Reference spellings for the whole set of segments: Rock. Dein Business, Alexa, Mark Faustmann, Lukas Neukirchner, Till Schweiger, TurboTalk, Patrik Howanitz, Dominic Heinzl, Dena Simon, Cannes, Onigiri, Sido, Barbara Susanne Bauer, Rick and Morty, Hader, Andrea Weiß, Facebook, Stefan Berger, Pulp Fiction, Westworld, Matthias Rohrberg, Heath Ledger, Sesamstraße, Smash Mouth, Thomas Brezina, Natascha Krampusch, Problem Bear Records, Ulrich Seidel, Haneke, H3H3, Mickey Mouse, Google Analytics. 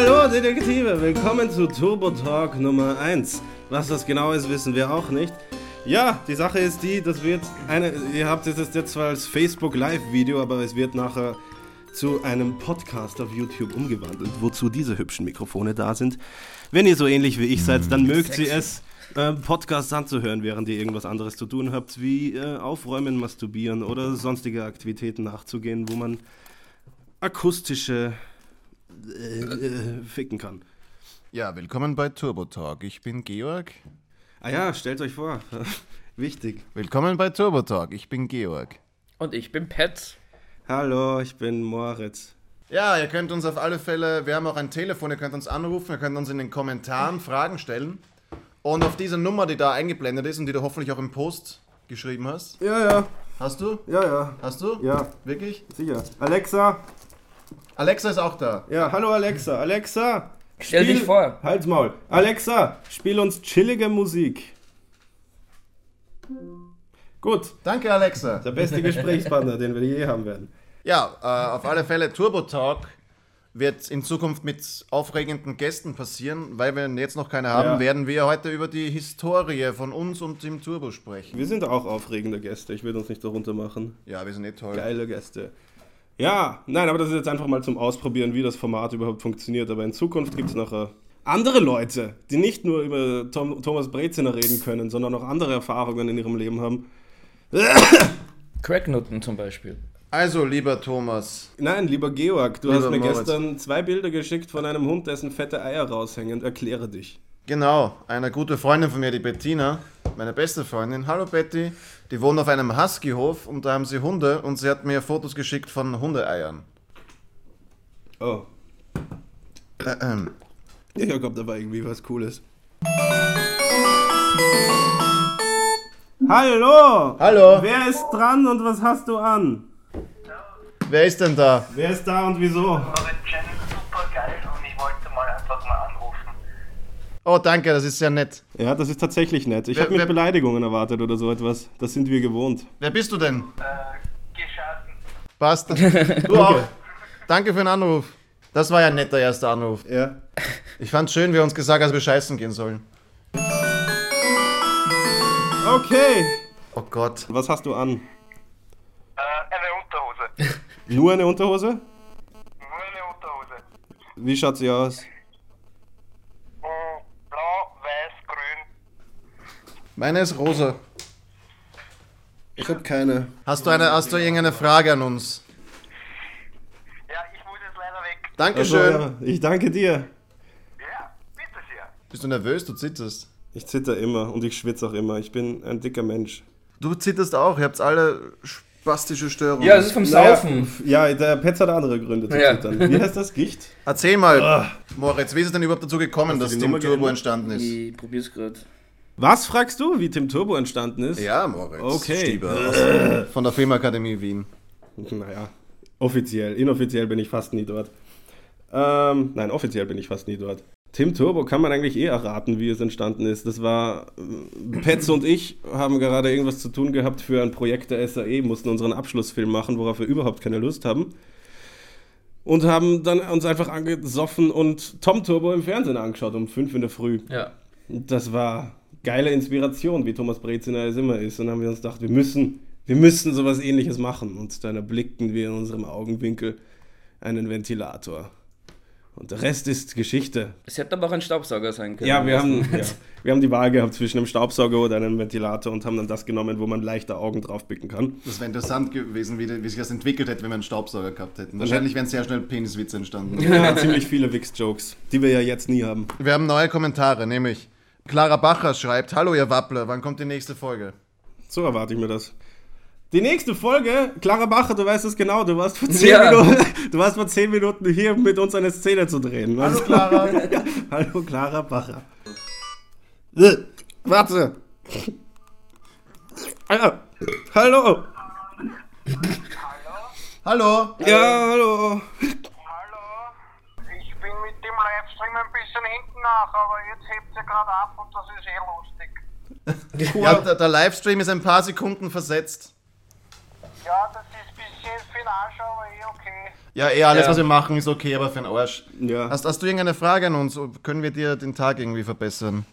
Hallo Detektive, willkommen zu TurboTalk Nummer 1. Was das genau ist, wissen wir auch nicht. Ja, die Sache ist die, das wird ihr habt es jetzt zwar als Facebook Live-Video, aber es wird nachher zu einem Podcast auf YouTube umgewandelt, wozu diese hübschen Mikrofone da sind. Wenn ihr so ähnlich wie ich seid, dann mögt ihr es, Podcasts anzuhören, während ihr irgendwas anderes zu tun habt, wie aufräumen, masturbieren oder sonstige Aktivitäten nachzugehen, wo man akustische ficken kann. Ja, willkommen bei TurboTalk. Ich bin Georg. Ah ja, stellt euch vor. Wichtig. Willkommen bei TurboTalk. Ich bin Georg. Und ich bin Pat. Hallo, ich bin Moritz. Ja, ihr könnt uns auf alle Fälle, wir haben auch ein Telefon, ihr könnt uns anrufen, ihr könnt uns in den Kommentaren Fragen stellen. Und auf diese Nummer, die da eingeblendet ist und die du hoffentlich auch im Post geschrieben hast. Ja, ja. Hast du? Ja, ja. Hast du? Ja. Wirklich? Sicher. Alexa. Alexa ist auch da. Ja, hallo Alexa. Alexa, stell dich vor. Halt's Maul. Alexa, spiel uns chillige Musik. Gut. Danke, Alexa. Der beste Gesprächspartner, den wir je haben werden. Ja, auf alle Fälle TurboTalk wird in Zukunft mit aufregenden Gästen passieren, weil wir jetzt noch keine haben, werden wir heute über die Historie von uns und Team Turbo sprechen. Wir sind auch aufregende Gäste, ich will uns nicht darunter machen. Ja, wir sind eh toll. Geile Gäste. Ja, nein, aber das ist jetzt einfach mal zum Ausprobieren, wie das Format überhaupt funktioniert, aber in Zukunft gibt es nachher andere Leute, die nicht nur über Thomas Brezina reden können, sondern auch andere Erfahrungen in ihrem Leben haben. Cracknutten zum Beispiel. Also, lieber Thomas. Nein, lieber Georg, du hast mir gestern 2 Bilder geschickt von einem Hund, dessen fette Eier raushängen. Erkläre dich. Genau, eine gute Freundin von mir, die Bettina, meine beste Freundin. Hallo Betty, die wohnt auf einem Huskyhof und da haben sie Hunde und sie hat mir Fotos geschickt von Hundeeiern. Oh. Ich glaube, da war irgendwie was Cooles. Hallo! Hallo! Wer ist dran und was hast du an? Wer ist denn da? Wer ist da und wieso? Eure Channel ist super geil und ich wollte mal einfach mal anrufen. Oh, danke, das ist sehr nett. Ja, das ist tatsächlich nett. Ich habe mit Beleidigungen erwartet oder so etwas. Das sind wir gewohnt. Wer bist du denn? Geschaffen. Passt. Du auch. Danke für den Anruf. Das war ja nett, der erste Anruf. Ja. Ich fand's schön, wie er uns gesagt hat, dass wir scheißen gehen sollen. Okay. Oh Gott. Was hast du an? Eine Unterhose. Nur eine Unterhose? Nur eine Unterhose. Wie schaut sie aus? Blau, weiß, grün. Meine ist rosa. Ich hab keine. Hast du irgendeine Frage an uns? Ja, ich muss jetzt leider weg. Dankeschön. Also, ja, ich danke dir. Ja, bitte sehr. Bist du nervös? Du zitterst. Ich zitter immer und ich schwitze auch immer. Ich bin ein dicker Mensch. Du zitterst auch. Ihr habt alle spastische Störungen. Ja, das ist vom Saufen. Ja, der Petz hat andere Gründe zu zittern. Wie heißt das? Gicht? Erzähl mal, Moritz, wie ist es denn überhaupt dazu gekommen, dass Tim Turbo entstanden ist? Ich probier's gerade. Was fragst du, wie Tim Turbo entstanden ist? Ja, Moritz. Okay. Stieber von der Filmakademie Wien. Naja, offiziell. Inoffiziell bin ich fast nie dort. Nein, offiziell bin ich fast nie dort. Tim Turbo kann man eigentlich eh erraten, wie es entstanden ist. Das war, Petz und ich haben gerade irgendwas zu tun gehabt für ein Projekt der SAE, mussten unseren Abschlussfilm machen, worauf wir überhaupt keine Lust haben. Und haben dann uns einfach angesoffen und Tom Turbo im Fernsehen angeschaut, um 5 Uhr. Ja. Das war geile Inspiration, wie Thomas Brezina es immer ist. Und dann haben wir uns gedacht, wir müssen sowas Ähnliches machen. Und dann erblickten wir in unserem Augenwinkel einen Ventilator. Und der Rest ist Geschichte. Es hätte aber auch ein Staubsauger sein können. Ja, wir haben die Wahl gehabt zwischen einem Staubsauger oder einem Ventilator und haben dann das genommen, wo man leichter Augen draufpicken kann. Das wäre interessant gewesen, wie sich das entwickelt hätte, wenn wir einen Staubsauger gehabt hätten. Wahrscheinlich wären sehr schnell Peniswitze entstanden. Ja, ziemlich viele Wix-Jokes, die wir ja jetzt nie haben. Wir haben neue Kommentare, nämlich Clara Bacher schreibt, hallo ihr Wappler, wann kommt die nächste Folge? So erwarte ich mir das. Die nächste Folge, Clara Bacher, du weißt es genau, du warst vor 10 Minuten hier, mit uns eine Szene zu drehen. Hallo Clara. Hallo Clara Bacher. Warte. Hallo. Hallo. Hallo. Ja, hallo. Hallo. Ich bin mit dem Livestream ein bisschen hinten nach, aber jetzt hebt sie gerade ab und das ist eh lustig. Cool. Ja, der Livestream ist ein paar Sekunden versetzt. Ja, das ist ein bisschen für den Arsch, aber okay. Ja, alles, was wir machen, ist okay, aber für den Arsch. Ja. Hast du irgendeine Frage an uns? Können wir dir den Tag irgendwie verbessern?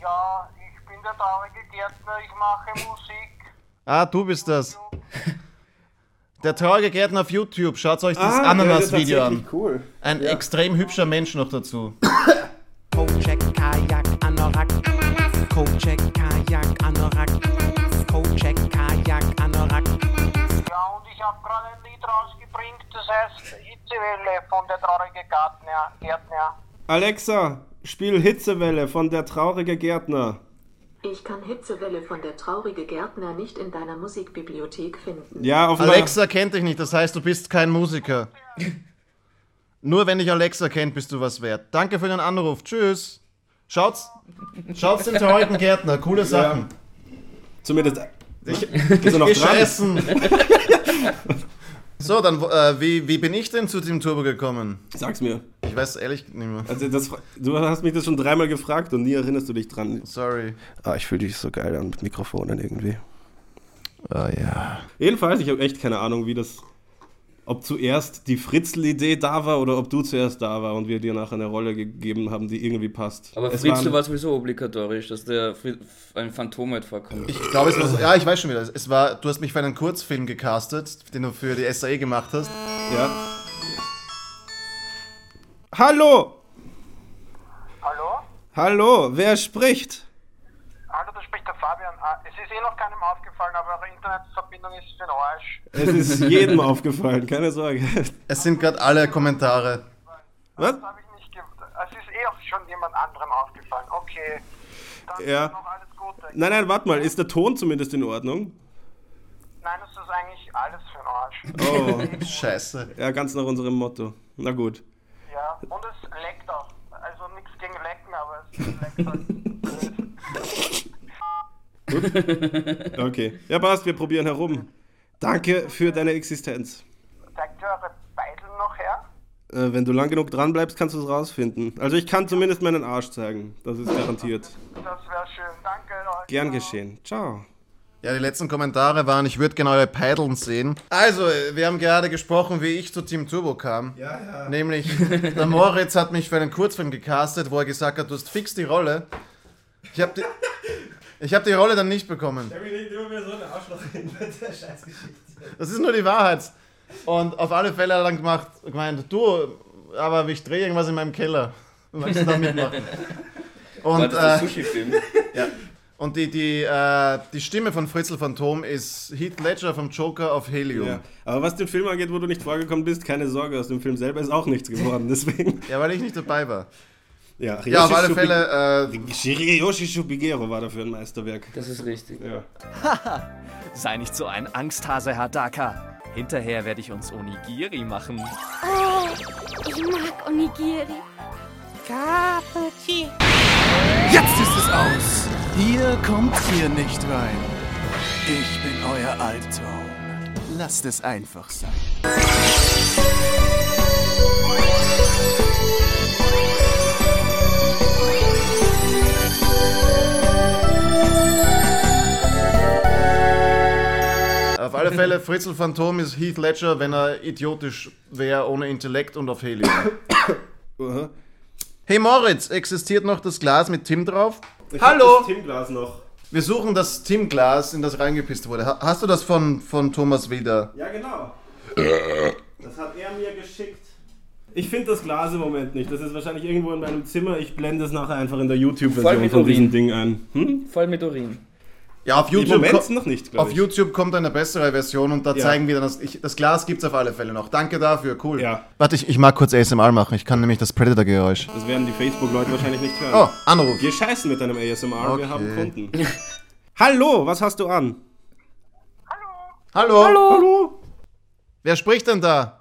Ja, ich bin der traurige Gärtner, ich mache Musik. Ah, du bist das. Der traurige Gärtner auf YouTube, schaut euch das Ananas-Video an. Cool. Ein extrem hübscher Mensch noch dazu. Kojak, Kajak, Anorak, Ananas. Kojak, Kajak, Anorak, Ananas. Kojak, Kajak, Anorak, Ananas. Ja, und ich habe gerade ein Lied rausgebringt, das heißt Hitzewelle von der traurige Gärtner. Alexa, spiel Hitzewelle von der traurige Gärtner. Ich kann Hitzewelle von der traurige Gärtner nicht in deiner Musikbibliothek finden. Ja, Alexa kennt dich nicht, das heißt, du bist kein Musiker. Nur wenn dich Alexa kennt, bist du was wert. Danke für den Anruf, tschüss. Schaut's den traurigen Gärtner, coole Sachen. Zumindest... Ich scheißen. So, dann, wie bin ich denn zu dem Turbo gekommen? Sag's mir. Ich weiß ehrlich nicht mehr. Also du hast mich das schon dreimal gefragt und nie erinnerst du dich dran. Sorry. Ich fühle dich so geil an mit Mikrofonen irgendwie. Ah, ja. Jedenfalls, ich habe echt keine Ahnung, wie das... Ob zuerst die Fritzl-Idee da war oder ob du zuerst da war und wir dir nachher eine Rolle gegeben haben, die irgendwie passt. Aber Fritzl war sowieso obligatorisch, dass der ein Phantom halt vorkommt. Ich glaube, es war so, ja, ich weiß schon wieder. Es war, du hast mich für einen Kurzfilm gecastet, den du für die SAE gemacht hast. Ja. Hallo! Hallo? Hallo, wer spricht? Hallo, da spricht der Fabian. Es ist noch keinem aufgefallen, aber eure Internetverbindung ist für den Arsch. Es ist jedem aufgefallen, keine Sorge. Es sind gerade alle Kommentare. Was? Das habe ich nicht es ist auch schon jemand anderem aufgefallen. Okay. Dann noch alles Gute. Nein, warte mal. Ist der Ton zumindest in Ordnung? Nein, das ist eigentlich alles für den Arsch. Oh, scheiße. Ja, ganz nach unserem Motto. Na gut. Ja, und es leckt auch. Also nichts gegen Lecken, aber es leckt halt. Gut. Okay. Ja, passt, wir probieren herum. Danke für deine Existenz. Zeigt ihr eure Beidel noch her? Wenn du lang genug dran bleibst, kannst du es rausfinden. Also ich kann zumindest meinen Arsch zeigen. Das ist garantiert. Das wäre schön. Danke, Leute. Gern geschehen. Ciao. Ja, die letzten Kommentare waren, ich würde gerne eure Peideln sehen. Also, wir haben gerade gesprochen, wie ich zu Team Turbo kam. Ja. Nämlich, der Moritz hat mich für einen Kurzfilm gecastet, wo er gesagt hat, du hast fix die Rolle. Ich hab die Rolle dann nicht bekommen. Ich hab mich nicht über so einen Arschloch hin mit der Scheißgeschichte. Das ist nur die Wahrheit. Und auf alle Fälle hat er dann gemeint, du, aber ich drehe irgendwas in meinem Keller. Magst du da mitmachen? Und das ist Sushi-Film. Ja. Und die Stimme von Fritzl Phantom ist Heath Ledger vom Joker auf Helium. Ja. Aber was den Film angeht, wo du nicht vorgekommen bist, keine Sorge, aus dem Film selber ist auch nichts geworden, deswegen. Ja, weil ich nicht dabei war. Ja, auf alle Fälle... Yoshi Shubigero war dafür ein Meisterwerk. Das ist richtig. Ja. Haha, sei nicht so ein Angsthase, Herr Daka. Hinterher werde ich uns Onigiri machen. Oh, ich mag Onigiri. Kapuchi. Jetzt ist es aus. Ihr kommt hier nicht rein. Ich bin euer Albtraum. Lasst es einfach sein. Auf alle Fälle, Fritzl Phantom ist Heath Ledger, wenn er idiotisch wäre, ohne Intellekt und auf Helium. Uh-huh. Hey Moritz, existiert noch das Glas mit Tim drauf? Ich Hallo! Das Tim-Glas noch. Wir suchen das Tim-Glas, in das reingepisst wurde. Hast du das von Thomas wieder? Ja, genau. Das hat er mir geschickt. Ich finde das Glas im Moment nicht. Das ist wahrscheinlich irgendwo in meinem Zimmer. Ich blende es nachher einfach in der YouTube-Version von diesem Ding ein. Hm? Voll mit Urin. Ja, auf YouTube noch nicht, glaube ich. Auf YouTube kommt eine bessere Version und da zeigen wir dann das Glas gibt's auf alle Fälle noch. Danke dafür, cool. Ja. Warte, ich mag kurz ASMR machen. Ich kann nämlich das Predator-Geräusch. Das werden die Facebook-Leute wahrscheinlich nicht hören. Oh, Anruf. Wir scheißen mit deinem ASMR, okay. Wir haben Kunden. Hallo, was hast du an? Hallo. Hallo. Wer spricht denn da?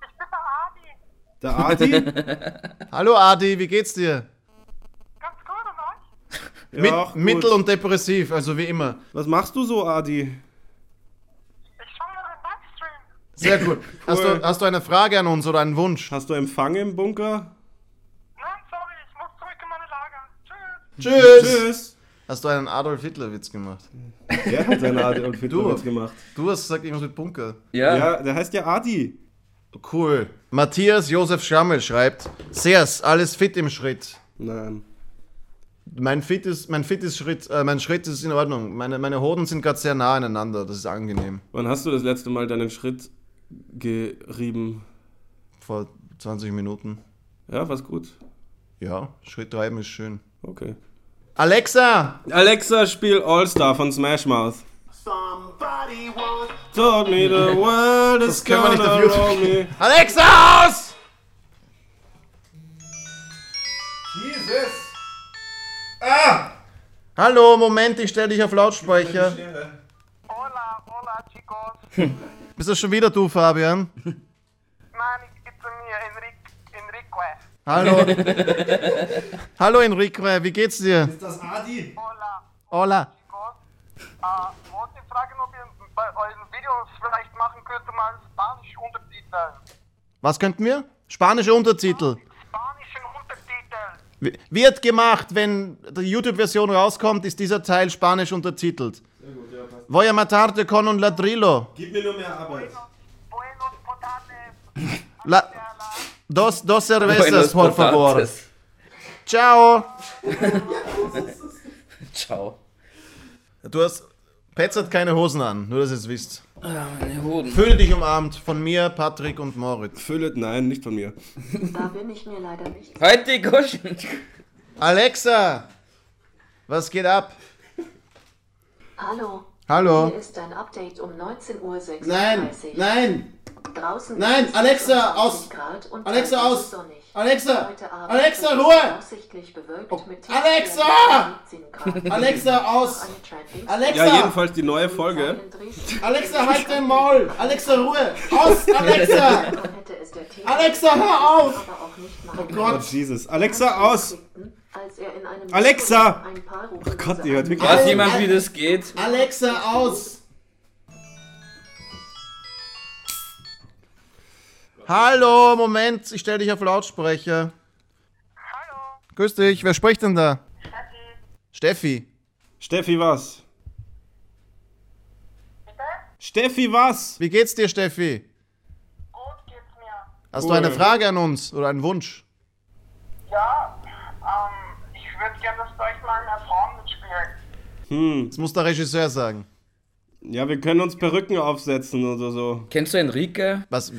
Ich bin der Adi. Der Adi? Hallo Adi, wie geht's dir? Ja, mittel und depressiv, also wie immer. Was machst du so, Adi? Ich schaue den Livestream. Sehr gut. Cool. Hast du eine Frage an uns oder einen Wunsch? Hast du Empfang im Bunker? Nein, sorry, ich muss zurück in meine Lager. Tschüss. Hast du einen Adolf Hitler-Witz gemacht? Wer hat einen Adolf Hitler-Witz gemacht? Du hast gesagt, irgendwas mit Bunker. Ja, der heißt ja Adi. Cool. Matthias Josef Schammel schreibt, Sears, alles fit im Schritt. Nein. Mein Schritt ist in Ordnung. Meine Hoden sind gerade sehr nah aneinander, das ist angenehm. Wann hast du das letzte Mal deinen Schritt gerieben? Vor 20 Minuten. Ja, war's gut. Ja, Schritt reiben ist schön. Okay. Alexa, spiel All-Star von Smash Mouth. Somebody once told me the world is gonna roll me. Alexa, aus! Jesus! Ah! Hallo, Moment, ich stelle dich auf Lautsprecher. Hola, chicos. Bist du schon wieder du, Fabian? Nein, ich bin zu mir, Enrique. Hallo. Hallo Enrique, wie geht's dir? Ist das Adi? Hola. Wollte ich fragen, ob ihr bei euren Videos vielleicht machen könnt, mal spanische Untertitel. Was könnten wir? Spanische Untertitel. Spanischen Untertitel. Wird gemacht, wenn die YouTube-Version rauskommt, ist dieser Teil spanisch untertitelt. Sehr gut, ja, passt. Voy a matarte con un ladrillo. Gib mir nur mehr Arbeit. Buenos potates. Dos cervezas, por favor. Ciao. Ciao. Petz hat keine Hosen an, nur dass ihr es wisst. Ah, meine Hoden. Fühle dich umarmt von mir, Patrik und Moritz. Nein, nicht von mir. Da bin ich mir leider nicht. Heute kuscheln. Alexa, was geht ab? Hallo. Hier ist dein Update um 19.36 Uhr. Nein. Draußen nein, Alexa, aus! Alexa, aus! Alexa, Ruhe! Alexa, aus! Alexa! Ja, jedenfalls die neue Folge. Alexa, halt den Maul! Alexa, Ruhe! Aus, Alexa! Alexa, hör auf! Oh Gott, Jesus! Alexa, aus! Alexa! Oh Gott, ihr hört wirklich... Weiß jemand, wie das geht? Alexa, aus! Hallo, Moment, ich stelle dich auf Lautsprecher. Hallo. Grüß dich, wer spricht denn da? Steffi. Steffi was? Bitte? Steffi was? Wie geht's dir, Steffi? Gut geht's mir. Hast du eine Frage an uns oder einen Wunsch? Ja, ich würde gerne, dass du euch mal eine Frau mitspielt. Das muss der Regisseur sagen. Ja, wir können uns Perücken aufsetzen oder so. Kennst du Enrique? Was...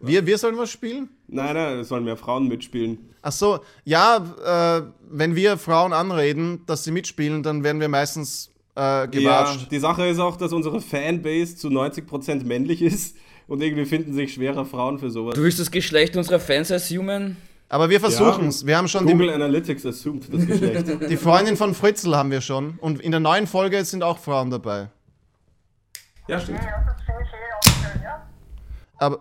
Wir sollen was spielen? Nein, es sollen mehr Frauen mitspielen. Ach so, ja, wenn wir Frauen anreden, dass sie mitspielen, dann werden wir meistens gewatscht. Ja, die Sache ist auch, dass unsere Fanbase zu 90% männlich ist und irgendwie finden sich schwerer Frauen für sowas. Du willst das Geschlecht unserer Fans assumen? Aber wir versuchen es. Ja, Google Analytics assumed das Geschlecht. Die Freundin von Fritzl haben wir schon und in der neuen Folge sind auch Frauen dabei. Ja, stimmt. Aber...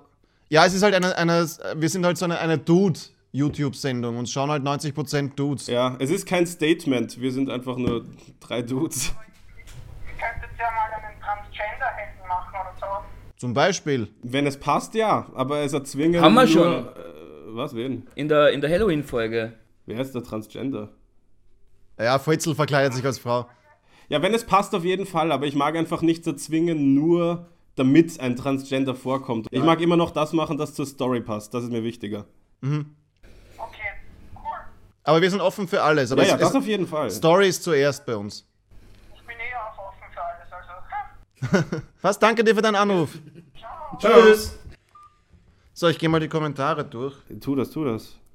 Ja, es ist halt wir sind halt so eine Dude-YouTube-Sendung und schauen halt 90% Dudes. Ja, es ist kein Statement, wir sind einfach nur 3 Dudes. Ihr könntet ja mal einen Transgender-Helden machen oder so. Zum Beispiel. Wenn es passt, ja, aber es erzwingen... Haben wir schon. Was, wen? In der Halloween-Folge. Wer ist der Transgender? Ja, Fritzl verkleidet sich als Frau. Ja, wenn es passt auf jeden Fall, aber ich mag einfach nichts erzwingen, nur... damit ein Transgender vorkommt. Ich mag immer noch das machen, das zur Story passt. Das ist mir wichtiger. Mhm. Okay, cool. Aber wir sind offen für alles. Aber ja, das auf jeden Fall. Story ist zuerst bei uns. Ich bin auch offen für alles, also. Was? Danke dir für deinen Anruf. Ciao. Tschüss. So, ich gehe mal die Kommentare durch. Tu das.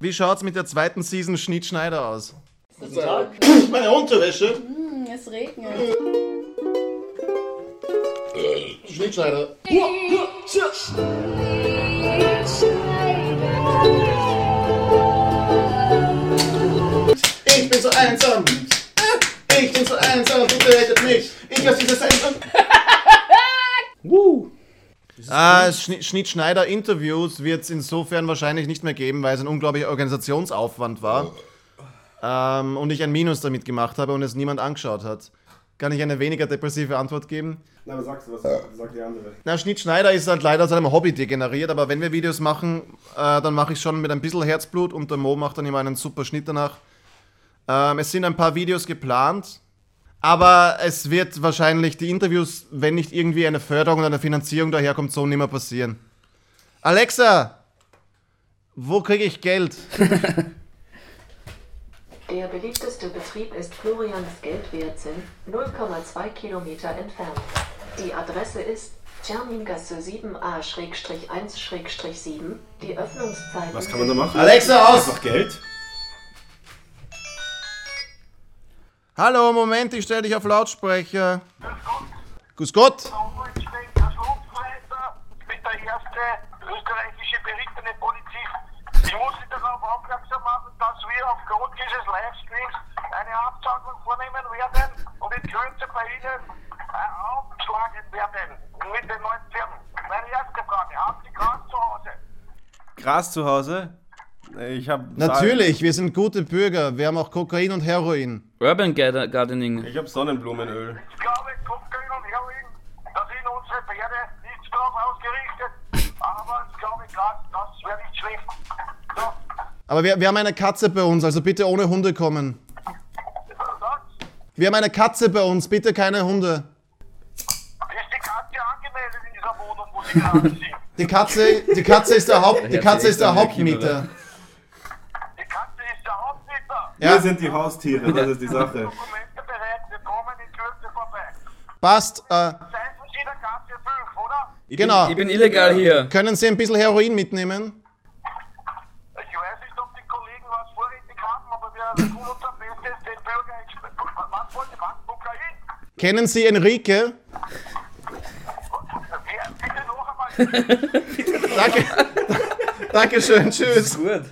Wie schaut's mit der zweiten Season Schnitt Schneider aus? Guten Tag. Meine Unterwäsche. Es regnet. Schnittschneider. Ich bin so einsam, du rettet mich. Ich lass dieses einsam. Schnittschneider-Interviews wird es insofern wahrscheinlich nicht mehr geben, weil es ein unglaublicher Organisationsaufwand war und ich ein Minus damit gemacht habe und es niemand angeschaut hat. Kann ich eine weniger depressive Antwort geben? Na, aber sagst du, was sagt die andere? Na, Schnitt Schneider ist halt leider aus einem Hobby degeneriert, aber wenn wir Videos machen, dann mache ich schon mit ein bisschen Herzblut und der Mo macht dann immer einen super Schnitt danach. Es sind ein paar Videos geplant, Aber es wird wahrscheinlich die Interviews, wenn nicht irgendwie eine Förderung oder eine Finanzierung daherkommt, so nicht mehr passieren. Alexa, wo kriege ich Geld? Der beliebteste Betrieb ist Florians Geldwirtsinn, 0,2 Kilometer entfernt. Die Adresse ist Tscherningasse 7a-1-7. Die Öffnungszeiten... Was kann man da machen? Alexa, aus! Einfach Geld. Hallo, Moment, ich stelle dich auf Lautsprecher. Grüß Gott. Grüß Gott. Ich bin der erste österreichische berichtende Polizist. Ich muss Sie darauf aufmerksam machen, dass wir aufgrund dieses Livestreams eine Abzahlung vornehmen werden und in Kürze bei Ihnen aufschlagen werden mit den neuen Firmen. Meine erste Frage, haben Sie Gras zu Hause? Gras zu Hause? Natürlich, wir sind gute Bürger. Wir haben auch Kokain und Heroin. Urban Gardening. Ich habe Sonnenblumenöl. Ich glaube, Kokain und Heroin, da sind unsere Pferde nicht drauf ausgerichtet. Aber ich glaube, das wäre nicht schlecht. So. Aber wir haben eine Katze bei uns, also bitte ohne Hunde kommen. Was? Wir haben eine Katze bei uns, bitte keine Hunde. Ist die Katze angemeldet in dieser Wohnung, wo sie gerade sind? Die Katze ist der Hauptmieter. Ja. Wir sind die Haustiere, das ist die Sache. Dokumente bereit, wir kommen in Kürze vorbei. Passt. Ich bin illegal hier. Können Sie ein bisschen Heroin mitnehmen? Ich weiß nicht, ob die Kollegen was vorrätig haben, aber wir haben gut unser Bestes, den Bürger. Was wollen Sie? Was? Kokain? Kennen Sie Enrique? Bitte noch einmal. Dankeschön, tschüss. Das ist gut.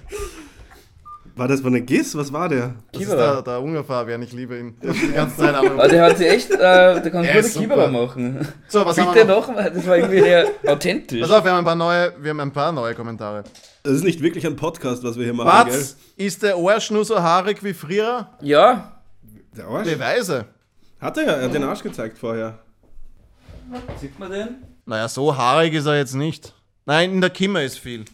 War das von der Giss? Was war der? Das Kibera. Ist der Ungar Fabian, ich liebe ihn. Der, die ganze Zeit aber der hat sich echt, der kann gute Kibera machen. So, was bitte haben wir noch? Das war irgendwie sehr authentisch. Pass auf, wir haben ein paar neue Kommentare. Das ist nicht wirklich ein Podcast, was wir hier machen, gell? Was? Ist der Arsch nur so haarig wie früher? Ja. Der Arsch? Beweise. Hat er ja, er hat den Arsch gezeigt vorher. Sieht man den? Naja, so haarig ist er jetzt nicht. Nein, in der Kimme ist viel.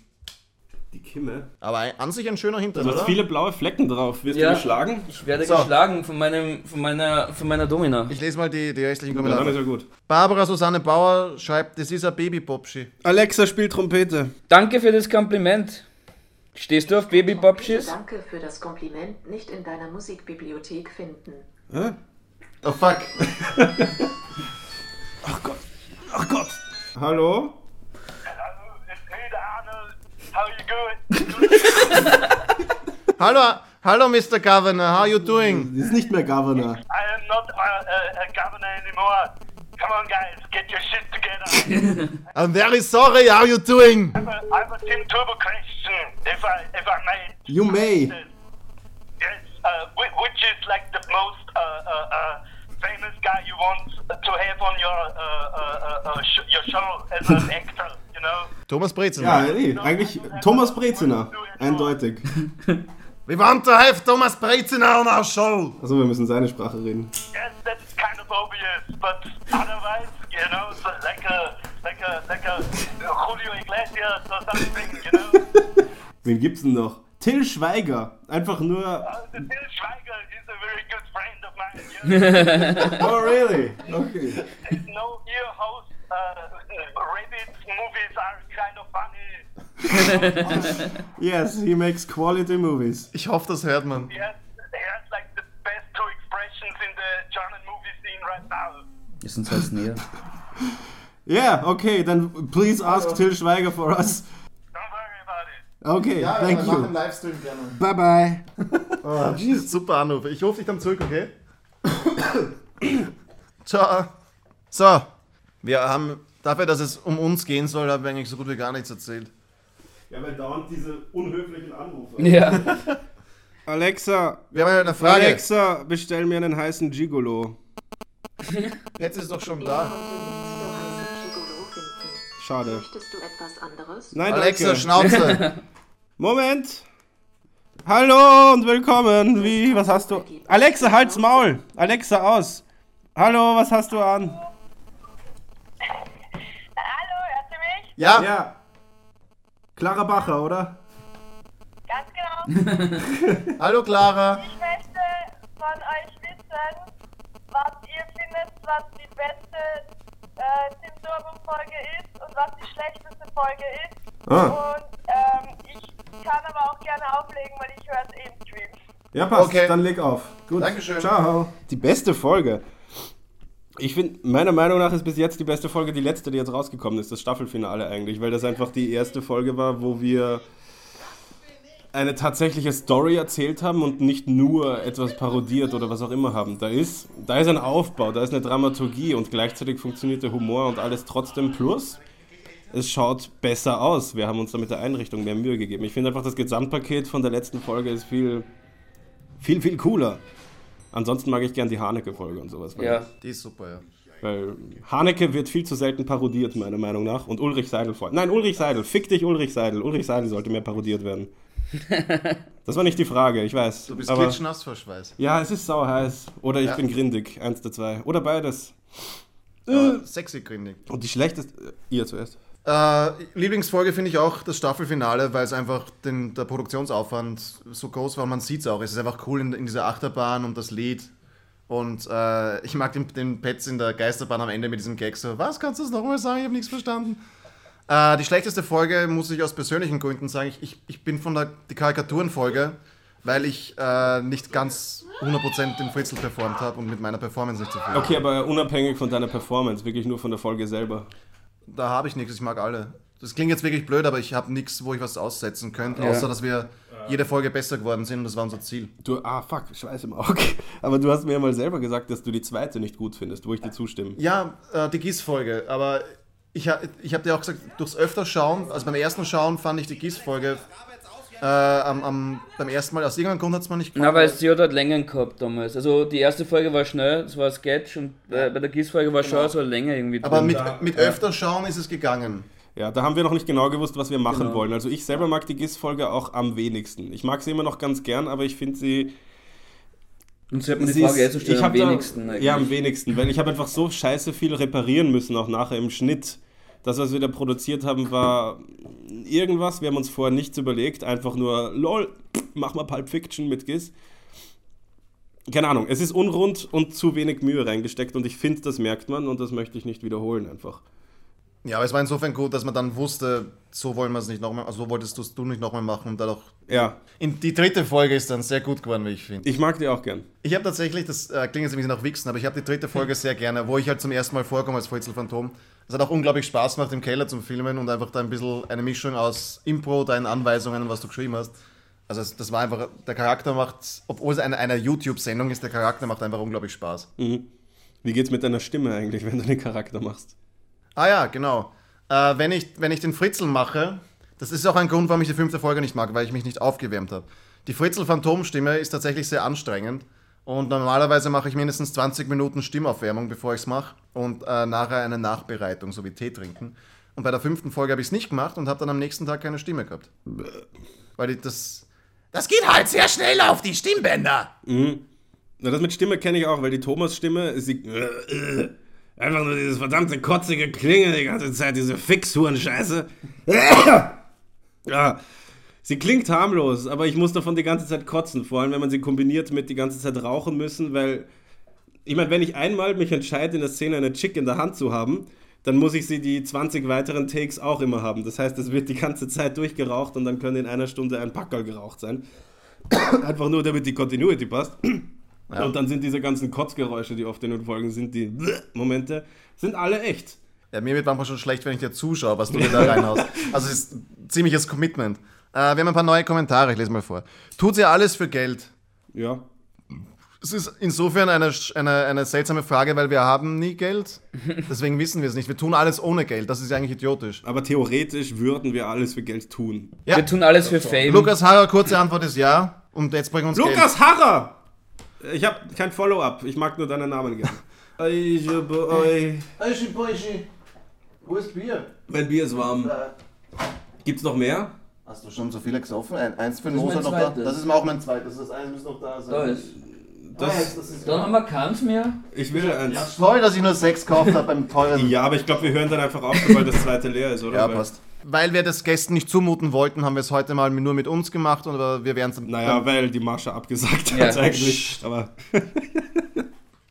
Die Kimme. Aber an sich ein schöner Hintern, oder? Du hast viele blaue Flecken drauf. Wirst du geschlagen? Ich werde geschlagen von meiner Domina. Ich lese mal die restlichen Kommentare. Ja gut. Barbara Susanne Bauer schreibt, das ist ein Baby-Popschi. Alexa spielt Trompete. Danke für das Kompliment. Stehst du auf Baby-Popschis? Danke für das Kompliment. Nicht in deiner Musikbibliothek finden. Hä? Oh fuck. Ach Gott. Ach Gott. Hallo? How you doing? Hello, Mr. Governor. How you doing? He's nicht mehr Governor. I am not a governor anymore. Come on, guys, get your shit together. I'm very sorry. How you doing? I have a Tim Turbo question. If I may. You may. Yes. Which is like the most famous guy you want to have on your show as an actor? Thomas Brezina. Ja, nee, eigentlich Thomas Brezina. Eindeutig. We want to have Thomas Brezina on our show. Also wir müssen seine Sprache reden. Yes, that's kind of obvious, but otherwise, so like a Julio Iglesias or something, Wen gibt's denn noch? Till Schweiger. Einfach nur... Till Schweiger is a very good friend of mine. Yeah. Oh, really? Okay. There's no ear host. Reddit movies are kind of funny. Yes, he makes quality movies. Ich hoffe, das hört man. Yes, he has like the best two expressions in the German movie scene right now. Ist uns halt näher. Yeah, okay, then please ask Till Schweiger for us. Don't worry about it. Okay, ja, thank you. Machen Livestream gerne. Bye bye. Oh, super Anruf. Ich rufe dich dann zurück, okay? Ciao. So. Wir haben, dafür, dass es um uns gehen soll, haben wir eigentlich so gut wie gar nichts erzählt. Ja, weil dauernd diese unhöflichen Anrufe. Ja. Alexa, wir haben eine Frage. Alexa, bestell mir einen heißen Gigolo. Jetzt ist es doch schon da. Schade. Möchtest du etwas anderes? Nein, Alexa, danke. Schnauze. Moment. Hallo und willkommen. Wie, was hast du? Alexa, halt's Maul. Alexa, aus. Hallo, was hast du an? Ja. Ja. Clara Bacher, oder? Ganz genau. Hallo Clara. Ich möchte von euch wissen, was was die beste Tim Turbo-Folge ist und was die schlechteste Folge ist. Ah. Und ich kann aber auch gerne auflegen, weil ich höre es eh im Stream. Ja, passt. Okay. Dann leg auf. Gut. Dankeschön. Ciao. Die beste Folge. Ich finde, meiner Meinung nach ist bis jetzt die beste Folge die letzte, die jetzt rausgekommen ist, das Staffelfinale eigentlich, weil das einfach die erste Folge war, wo wir eine tatsächliche Story erzählt haben und nicht nur etwas parodiert oder was auch immer haben. Da ist ein Aufbau, da ist eine Dramaturgie und gleichzeitig funktioniert der Humor und alles trotzdem plus. Es schaut besser aus. Wir haben uns da mit der Einrichtung mehr Mühe gegeben. Ich finde einfach, das Gesamtpaket von der letzten Folge ist viel, viel, viel cooler. Ansonsten mag ich gern die Haneke-Folge und sowas. Ja, die ist super, ja. Weil Haneke wird viel zu selten parodiert, meiner Meinung nach. Und Ulrich Seidel vor allem. Nein, Ulrich Seidel. Fick dich, Ulrich Seidel. Ulrich Seidel sollte mehr parodiert werden. Das war nicht die Frage, ich weiß. Du bist klitschnass vor Schweiß. Ja, es ist sau heiß. Oder ich bin grindig, eins der zwei. Oder beides. Sexy grindig. Und die schlechteste... Ihr zuerst. Lieblingsfolge finde ich auch das Staffelfinale, weil es einfach der Produktionsaufwand so groß war. Man sieht es auch. Es ist einfach cool in dieser Achterbahn und das Lied. Und ich mag den Pets in der Geisterbahn am Ende mit diesem Gag so, was, kannst du das nochmal sagen? Ich habe nichts verstanden. Die schlechteste Folge, muss ich aus persönlichen Gründen sagen, ich bin von der Karikaturenfolge, weil ich nicht ganz 100% den Fritzl performt habe und mit meiner Performance nicht zufrieden. Okay, aber unabhängig von deiner Performance, wirklich nur von der Folge selber. Da habe ich nichts, ich mag alle. Das klingt jetzt wirklich blöd, aber ich habe nichts, wo ich was aussetzen könnte, außer dass wir jede Folge besser geworden sind und das war unser Ziel. Fuck, Schweiß im Auge. Aber du hast mir ja mal selber gesagt, dass du die zweite nicht gut findest, wo ich dir zustimme. Ja, die Gis-Folge, aber... Ich habe dir auch gesagt, durchs öfter Schauen, also beim ersten Schauen fand ich die Gis-Folge beim ersten Mal, aus irgendeinem Grund hat es mir nicht gefallen. Na, weil sie hat halt Längen gehabt damals. Also die erste Folge war schnell, es war ein Sketch und bei der Gis-Folge war schon so eine Länge irgendwie drin. Aber mit öfter Schauen ist es gegangen. Ja, da haben wir noch nicht genau gewusst, was wir machen wollen. Also ich selber mag die Gis-Folge auch am wenigsten. Ich mag sie immer noch ganz gern, aber ich finde sie... Und so hat man die Frage einzustellen, am wenigsten. Ja, am wenigsten, weil ich habe einfach so scheiße viel reparieren müssen, auch nachher im Schnitt. Das, was wir da produziert haben, war irgendwas, wir haben uns vorher nichts überlegt, einfach nur, lol, mach mal Pulp Fiction mit Giz. Keine Ahnung, es ist unrund und zu wenig Mühe reingesteckt und ich finde, das merkt man und das möchte ich nicht wiederholen einfach. Ja, aber es war insofern gut, dass man dann wusste, so wollen wir es nicht nochmal, also so wolltest du nicht nochmal machen und dadurch. Ja. Die dritte Folge ist dann sehr gut geworden, wie ich finde. Ich mag die auch gern. Ich habe tatsächlich, das klingt jetzt ein bisschen nach Wichsen, aber ich habe die dritte Folge sehr gerne, wo ich halt zum ersten Mal vorkomme als Fritzl-Phantom. Es hat auch unglaublich Spaß gemacht, im Keller zum Filmen und einfach da ein bisschen eine Mischung aus Impro, deinen Anweisungen und was du geschrieben hast. Also das war einfach, der Charakter macht, obwohl es eine YouTube-Sendung ist, der Charakter macht einfach unglaublich Spaß. Mhm. Wie geht's mit deiner Stimme eigentlich, wenn du den Charakter machst? Ah ja, genau. Wenn ich den Fritzl mache, das ist auch ein Grund, warum ich die fünfte Folge nicht mag, weil ich mich nicht aufgewärmt habe. Die Fritzl-Phantom-Stimme ist tatsächlich sehr anstrengend und normalerweise mache ich mindestens 20 Minuten Stimmaufwärmung, bevor ich es mache und nachher eine Nachbereitung, so wie Tee trinken. Und bei der fünften Folge habe ich es nicht gemacht und habe dann am nächsten Tag keine Stimme gehabt. Weil das geht halt sehr schnell auf die Stimmbänder. Mhm. Na, das mit Stimme kenne ich auch, weil die Thomas-Stimme, sie... Einfach nur dieses verdammte kotzige Klingeln die ganze Zeit, diese Fixhuren-Scheiße. Ja. Sie klingt harmlos, aber ich muss davon die ganze Zeit kotzen, vor allem wenn man sie kombiniert mit die ganze Zeit rauchen müssen, weil, ich meine, wenn ich einmal mich entscheide, in der Szene eine Chick in der Hand zu haben, dann muss ich sie die 20 weiteren Takes auch immer haben. Das heißt, es wird die ganze Zeit durchgeraucht und dann können in einer Stunde ein Packerl geraucht sein. Einfach nur, damit die Continuity passt. Ja. Und dann sind diese ganzen Kotzgeräusche, die oft in den Folgen sind, die Momente, sind alle echt. Ja, mir wird manchmal schon schlecht, wenn ich dir zuschaue, was du dir da reinhaust. Also es ist ein ziemliches Commitment. Wir haben ein paar neue Kommentare, ich lese mal vor. Tut sie alles für Geld? Ja. Es ist insofern eine seltsame Frage, weil wir haben nie Geld. Deswegen wissen wir es nicht. Wir tun alles ohne Geld. Das ist ja eigentlich idiotisch. Aber theoretisch würden wir alles für Geld tun. Ja. Wir tun alles für Fame. Lukas Harrer, kurze Antwort ist ja. Und jetzt bringen uns Lukas Geld. Harrer! Ich habe kein Follow-up, ich mag nur deinen Namen gerne. Wo ist Bier? Mein Bier ist warm. Gibt's noch mehr? Hast du schon so viele gesoffen? Eins für den Moser noch da. Das ist auch mein zweites, das eins muss noch da sein. Da ist. Dann haben wir keins mehr. Ich will eins. Ja, sorry, dass ich nur 6 gekauft habe beim teuren. Ja, aber ich glaube, wir hören dann einfach auf, sobald das zweite leer ist, oder? Ja, passt. Weil wir das Gästen nicht zumuten wollten, haben wir es heute mal nur mit uns gemacht, aber wir wären es... Naja, weil die Marsha abgesagt hat eigentlich. Aber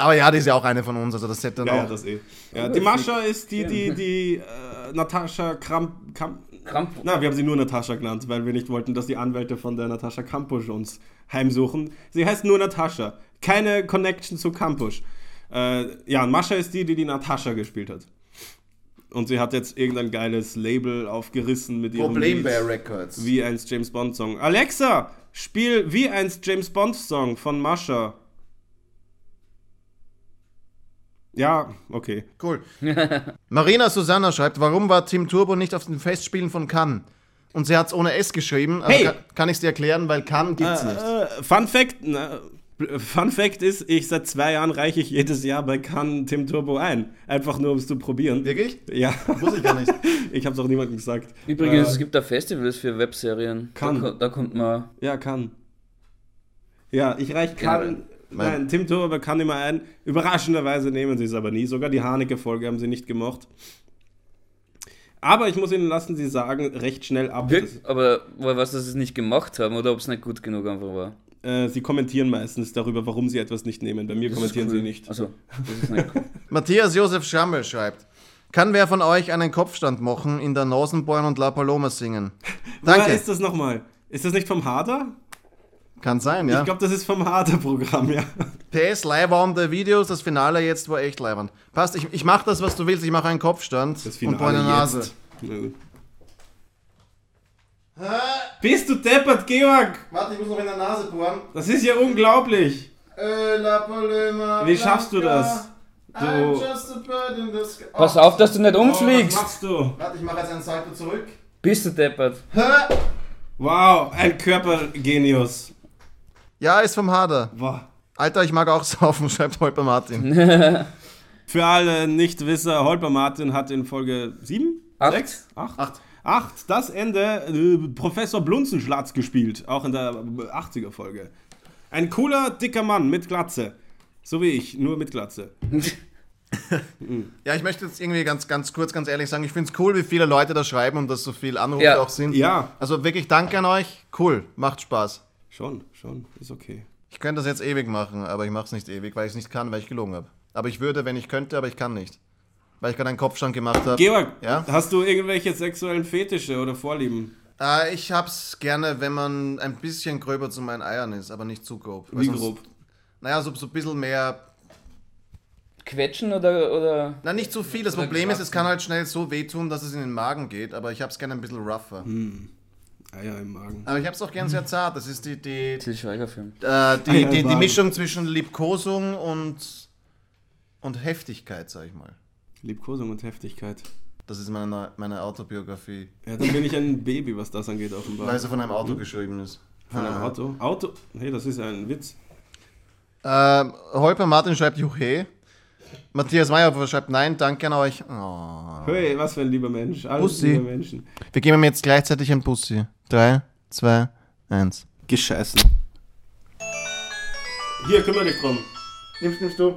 Aber ja, die ist ja auch eine von uns, also das hätte ja, das eh. Ja, die Mascha ist die Natascha Krampusch. Na, wir haben sie nur Natascha genannt, weil wir nicht wollten, dass die Anwälte von der Natascha Krampusch uns heimsuchen. Sie heißt nur Natascha. Keine Connection zu Krampusch. Ja, und Mascha ist die Natascha gespielt hat. Und sie hat jetzt irgendein geiles Label aufgerissen mit ihrem Problem Bear Records. Wie ein James Bond Song. Alexa, spiel wie ein James Bond Song von Mascha. Ja, okay. Cool. Marina Susanna schreibt, warum war Tim Turbo nicht auf den Festspielen von Cannes? Und sie hat es ohne S geschrieben. Hey. Also kann ich es dir erklären, weil Cannes gibt's nicht. Fun Fact ist, seit 2 Jahren reiche ich jedes Jahr bei Cannes Tim Turbo ein. Einfach nur, um es zu probieren. Wirklich? Ja. Muss ich gar nicht. Ich hab's auch niemandem gesagt. Übrigens, es gibt da Festivals für Webserien. Cannes. Da kommt man... Ja, Cannes. Ja, ich reiche Cannes... Nein, Tim Turbo kann immer ein. Überraschenderweise nehmen sie es aber nie. Sogar die Haneke-Folge haben sie nicht gemocht. Aber ich muss ihnen lassen, sie sagen recht schnell ab. Wirklich? Aber was, dass sie es nicht gemacht haben oder ob es nicht gut genug einfach war? Sie kommentieren meistens darüber, warum sie etwas nicht nehmen. Bei mir das kommentieren cool. sie nicht. Achso, das ist nicht cool. Matthias Josef Schammel schreibt, kann wer von euch einen Kopfstand machen, in der Nasenborn und La Paloma singen? Danke. Wer ist das nochmal? Ist das nicht vom Hader? Kann sein, ja. Ich glaube, das ist vom Hader-Programm, ja. PS, leiwernde Videos, das Finale jetzt war echt leiwand. Passt, ich mache das, was du willst, ich mache einen Kopfstand das Finale und eine Nase. Jetzt. Bist du deppert, Georg? Warte, ich muss noch in der Nase bohren. Das ist ja unglaublich. Wie schaffst du das? Du... Pass auf, dass du nicht umfliegst. Was machst du? Warte, ich mache jetzt einen Salto zurück. Bist du deppert? Wow, ein Körpergenius. Ja, ist vom Hader. Boah. Alter, ich mag auch saufen, schreibt Holper Martin. Für alle Nichtwisser, Holper Martin hat in Folge 7, 6, 8 das Ende Professor Blunzenschlatz gespielt, auch in der 80er-Folge. Ein cooler, dicker Mann mit Glatze. So wie ich, nur mit Glatze. Ja, ich möchte jetzt irgendwie ganz kurz, ganz ehrlich sagen, ich finde es cool, wie viele Leute da schreiben und dass so viele Anrufe auch sind. Ja. Also wirklich danke an euch, cool, macht Spaß. Schon, ist okay. Ich könnte das jetzt ewig machen, aber ich mache es nicht ewig, weil ich es nicht kann, weil ich gelogen habe. Aber ich würde, wenn ich könnte, aber ich kann nicht. Weil ich gerade einen Kopfstand gemacht habe. Georg, hast du irgendwelche sexuellen Fetische oder Vorlieben? Ich hab's gerne, wenn man ein bisschen gröber zu meinen Eiern ist, aber nicht zu grob. Wie sonst, grob? Naja, so ein bisschen mehr... Quetschen oder... Na, nicht zu viel. Das Problem ist, es kann halt schnell so wehtun, dass es in den Magen geht, aber ich hab's gerne ein bisschen rougher. Eier im Magen. Aber ich hab's auch gern sehr zart. Das ist die Till Schweiger Film. Die Mischung zwischen Liebkosung und Heftigkeit, sag ich mal. Liebkosung und Heftigkeit. Das ist meine Autobiografie. Ja, dann bin ich ein Baby, was das angeht, offenbar. Weil sie von einem Auto geschrieben ist. Von einem Auto? Auto? Hey, das ist ein Witz. Holper Martin schreibt Juche. Matthias Meyer schreibt, nein, danke an euch. Oh. Hey, was für ein lieber Mensch. Alles liebe Menschen. Wir geben ihm jetzt gleichzeitig ein Bussi. 3, 2, 1. Gescheißen. Hier, kümmere dich drum. Nimmst du.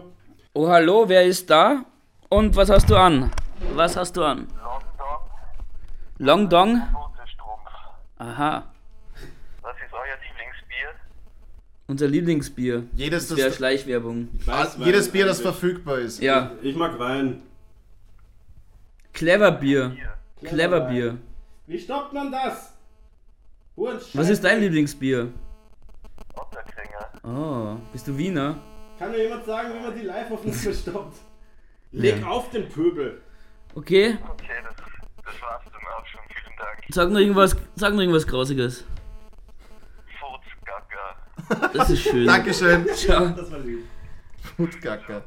Oh, hallo, wer ist da? Und was hast du an? Long Dong? Aha. Was ist euer Lieblingsbier? Unser Lieblingsbier. Jedes das. Der Schleichwerbung. Jedes Bier, das verfügbar ist. Ja. Ich mag Wein. Clever Bier. Wie stoppt man das? Was ist dein Lieblingsbier? Otterkringer. Oh, bist du Wiener? Kann mir jemand sagen, wie man die Live-Hoffnung verstoppt? Leg auf den Pöbel. Okay, das war's dann auch schon. Vielen Dank. Sag nur irgendwas Grausiges. Das ist schön. Dankeschön. Ciao. Das war lieb. Futgacker.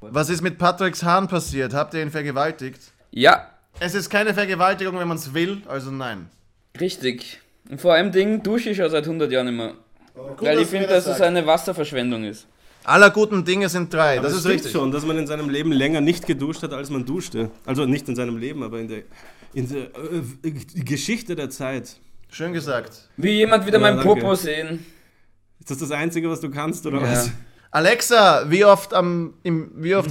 Was ist mit Patricks Hahn passiert? Habt ihr ihn vergewaltigt? Ja. Es ist keine Vergewaltigung, wenn man es will, also nein. Richtig. Und vor allem Ding dusche ich ja seit 100 Jahren immer. Oh, gut, weil ich finde, dass es eine Wasserverschwendung ist. Aller guten Dinge sind 3. Aber das ist richtig. Schon, dass man in seinem Leben länger nicht geduscht hat, als man duschte. Also nicht in seinem Leben, aber in der Geschichte der Zeit. Schön gesagt. Wie jemand wieder meinen Popo sehen. Ist das das Einzige, was du kannst, oder was? Alexa, wie oft im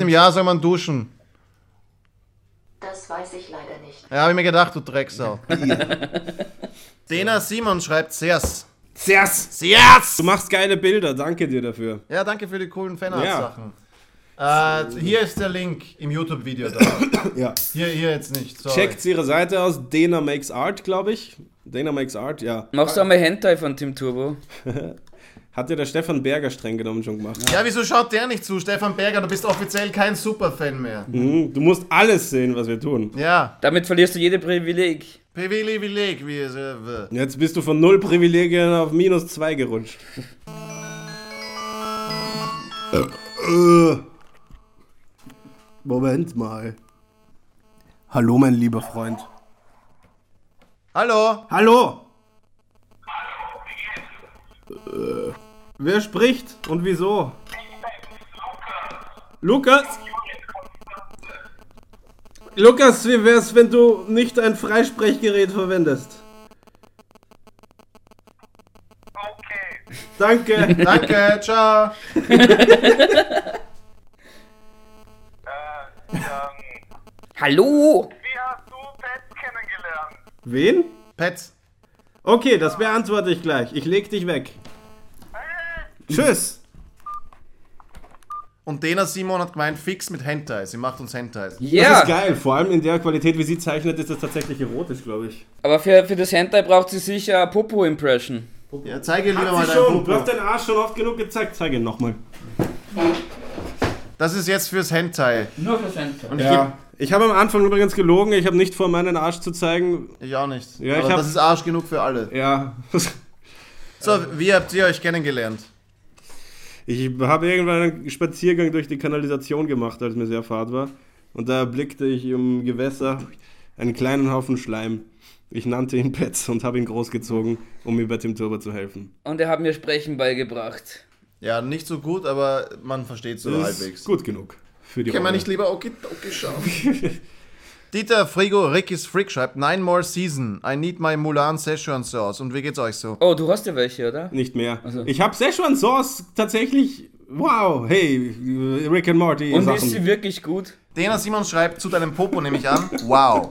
Jahr soll man duschen? Das weiß ich leider nicht. Ja, hab ich mir gedacht, du Drecksau. Dena Simon schreibt Sers. Sias! Du machst geile Bilder, danke dir dafür. Ja, danke für die coolen Fanart-Sachen. Ja. Hier ist der Link im YouTube-Video da. Ja. Hier jetzt nicht, sorry. Checkt ihre Seite aus, Dana Makes Art, glaube ich. Dana Makes Art, ja. Machst du einmal Hentai von Tim Turbo? Hat dir der Stefan Berger streng genommen schon gemacht. Ja, wieso schaut der nicht zu? Stefan Berger, du bist offiziell kein Superfan mehr. Mhm, du musst alles sehen, was wir tun. Ja. Damit verlierst du jede Privileg. Privileg, wie es wird. Jetzt bist du von 0 Privilegien auf -2 gerutscht. Moment mal. Hallo, mein lieber Freund. Hallo. Hallo. Wer spricht und wieso? Lukas? Lukas, wie wär's, wenn du nicht ein Freisprechgerät verwendest? Okay. Danke. Danke, ciao. Hallo? Wie hast du Pets kennengelernt? Wen? Pets. Okay, das beantworte ich gleich. Ich leg dich weg. Tschüss! Und Dena Simon hat gemeint, fix mit Hentai. Sie macht uns Hentai. Ja. Das ist geil. Vor allem in der Qualität, wie sie zeichnet, ist das tatsächlich erotisch, glaube ich. Aber für das Hentai braucht sie sicher eine Popo-Impression. Ja, zeige lieber mal deinen Popo. Du hast deinen Arsch schon oft genug gezeigt. Zeige ihn nochmal. Das ist jetzt fürs Hentai. Nur fürs Hentai. Und ja. Ich habe am Anfang übrigens gelogen. Ich habe nicht vor, meinen Arsch zu zeigen. Ich auch nicht. Ja, aber das ist Arsch genug für alle. Ja. So, wie habt ihr euch kennengelernt? Ich habe irgendwann einen Spaziergang durch die Kanalisation gemacht, als mir sehr fad war. Und da erblickte ich im Gewässer einen kleinen Haufen Schleim. Ich nannte ihn Petz und habe ihn großgezogen, um mir bei Tim Turbo zu helfen. Und er hat mir Sprechen beigebracht. Ja, nicht so gut, aber man versteht so halbwegs. Gut genug. Für die Kann man nicht lieber Okidoki schauen. Dieter Frigo Ricky's Freak schreibt, 9 more season, I need my Mulan Szechuan Sauce. Und wie geht's euch so? Oh, du hast ja welche, oder? Nicht mehr. Also. Ich hab Szechuan Sauce tatsächlich, wow, hey, Rick and Morty. Und Sachen. Ist sie wirklich gut? Dena Simons schreibt, zu deinem Popo nehme ich an, wow.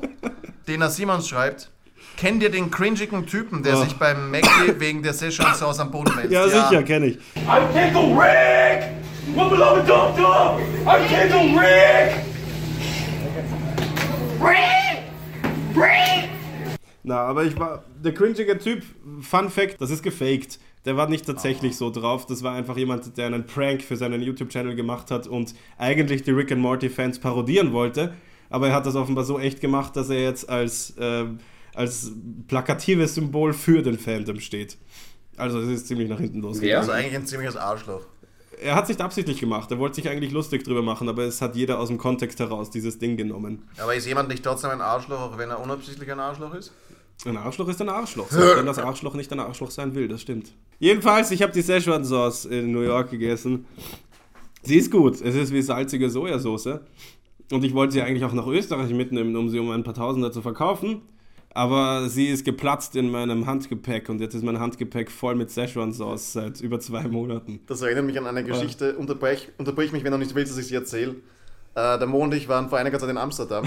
Dena Simons schreibt, kennt ihr den cringigen Typen, der sich beim Mackie wegen der Szechuan Sauce am Boden wälzt? Ja, sicher, kenn ich. I tickle Rick! Wubble dum dum! I tickle Rick! Na, aber der cringige Typ, Fun Fact, das ist gefaked. Der war nicht tatsächlich so drauf. Das war einfach jemand, der einen Prank für seinen YouTube-Channel gemacht hat und eigentlich die Rick and Morty-Fans parodieren wollte. Aber er hat das offenbar so echt gemacht, dass er jetzt als plakatives Symbol für den Fandom steht. Also es ist ziemlich nach hinten losgegangen. Ja, also eigentlich ein ziemliches Arschloch. Er hat es nicht absichtlich gemacht, er wollte sich eigentlich lustig drüber machen, aber es hat jeder aus dem Kontext heraus dieses Ding genommen. Aber ist jemand nicht trotzdem ein Arschloch, auch wenn er unabsichtlich ein Arschloch ist? Ein Arschloch ist ein Arschloch, selbst wenn das Arschloch nicht ein Arschloch sein will, das stimmt. Jedenfalls, ich habe die Szechuan Sauce in New York gegessen. Sie ist gut, es ist wie salzige Sojasauce und ich wollte sie eigentlich auch nach Österreich mitnehmen, um sie um ein paar Tausender zu verkaufen. Aber sie ist geplatzt in meinem Handgepäck und jetzt ist mein Handgepäck voll mit Szechuan Sauce seit über 2 Monaten. Das erinnert mich an eine Geschichte, unterbrich mich, wenn du nicht willst, dass ich sie erzähle. Der Mo und ich waren vor einiger Zeit in Amsterdam